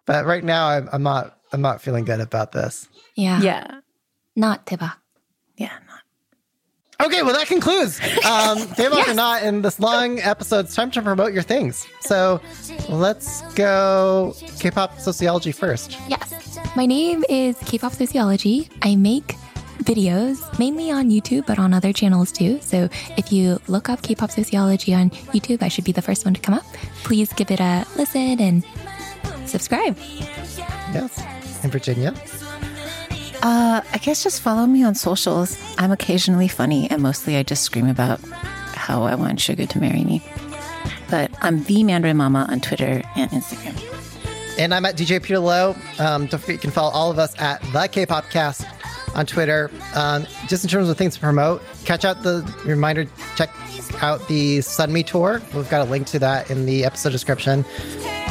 But right now, I'm not feeling good about this. Yeah, not Teba. Yeah, not. Okay, well that concludes Teba yes. or Not in this long episode. It's time to promote your things. So let's go K-pop sociology first. Yes, my name is K-pop Sociology. I make videos, mainly on YouTube, but on other channels too. So if you look up K-pop Sociology on YouTube, I should be the first one to come up. Please give it a listen and subscribe. Yes. And Virginia? I guess just follow me on socials. I'm occasionally funny, and mostly I just scream about how I want Sugar to marry me. But I'm the Mandarin Mama on Twitter and Instagram. And I'm at DJ Peter Lowe. Don't forget you can follow all of us at The K-Popcast on Twitter. Just in terms of things to promote, check out the Sunmi tour. We've got a link to that in the episode description.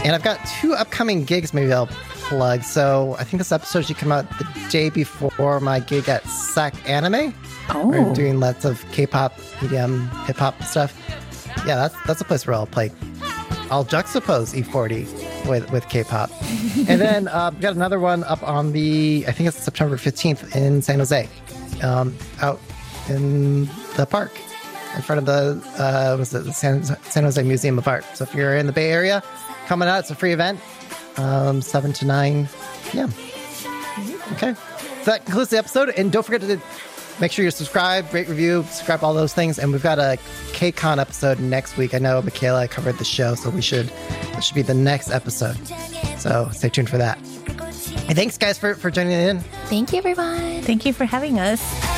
And I've got 2 upcoming gigs maybe I'll plug. So I think this episode should come out the day before my gig at SAC Anime. Oh. We're doing lots of K-pop, EDM, hip-hop stuff. Yeah, that's a place where I'll play. I'll juxtapose E40 with K-pop. And then we've got another one up on I think it's September 15th in San Jose, out in the park in front of the San Jose Museum of Art. So if you're in the Bay Area, come on out. It's a free event, 7 to 9 p.m. Okay. So that concludes the episode. And don't forget to make sure you subscribe, rate, review, subscribe, all those things. And we've got a K-Con episode next week. I know Michaela covered the show, so that should be the next episode. So stay tuned for that. And thanks, guys, for joining in. Thank you, everyone. Thank you for having us.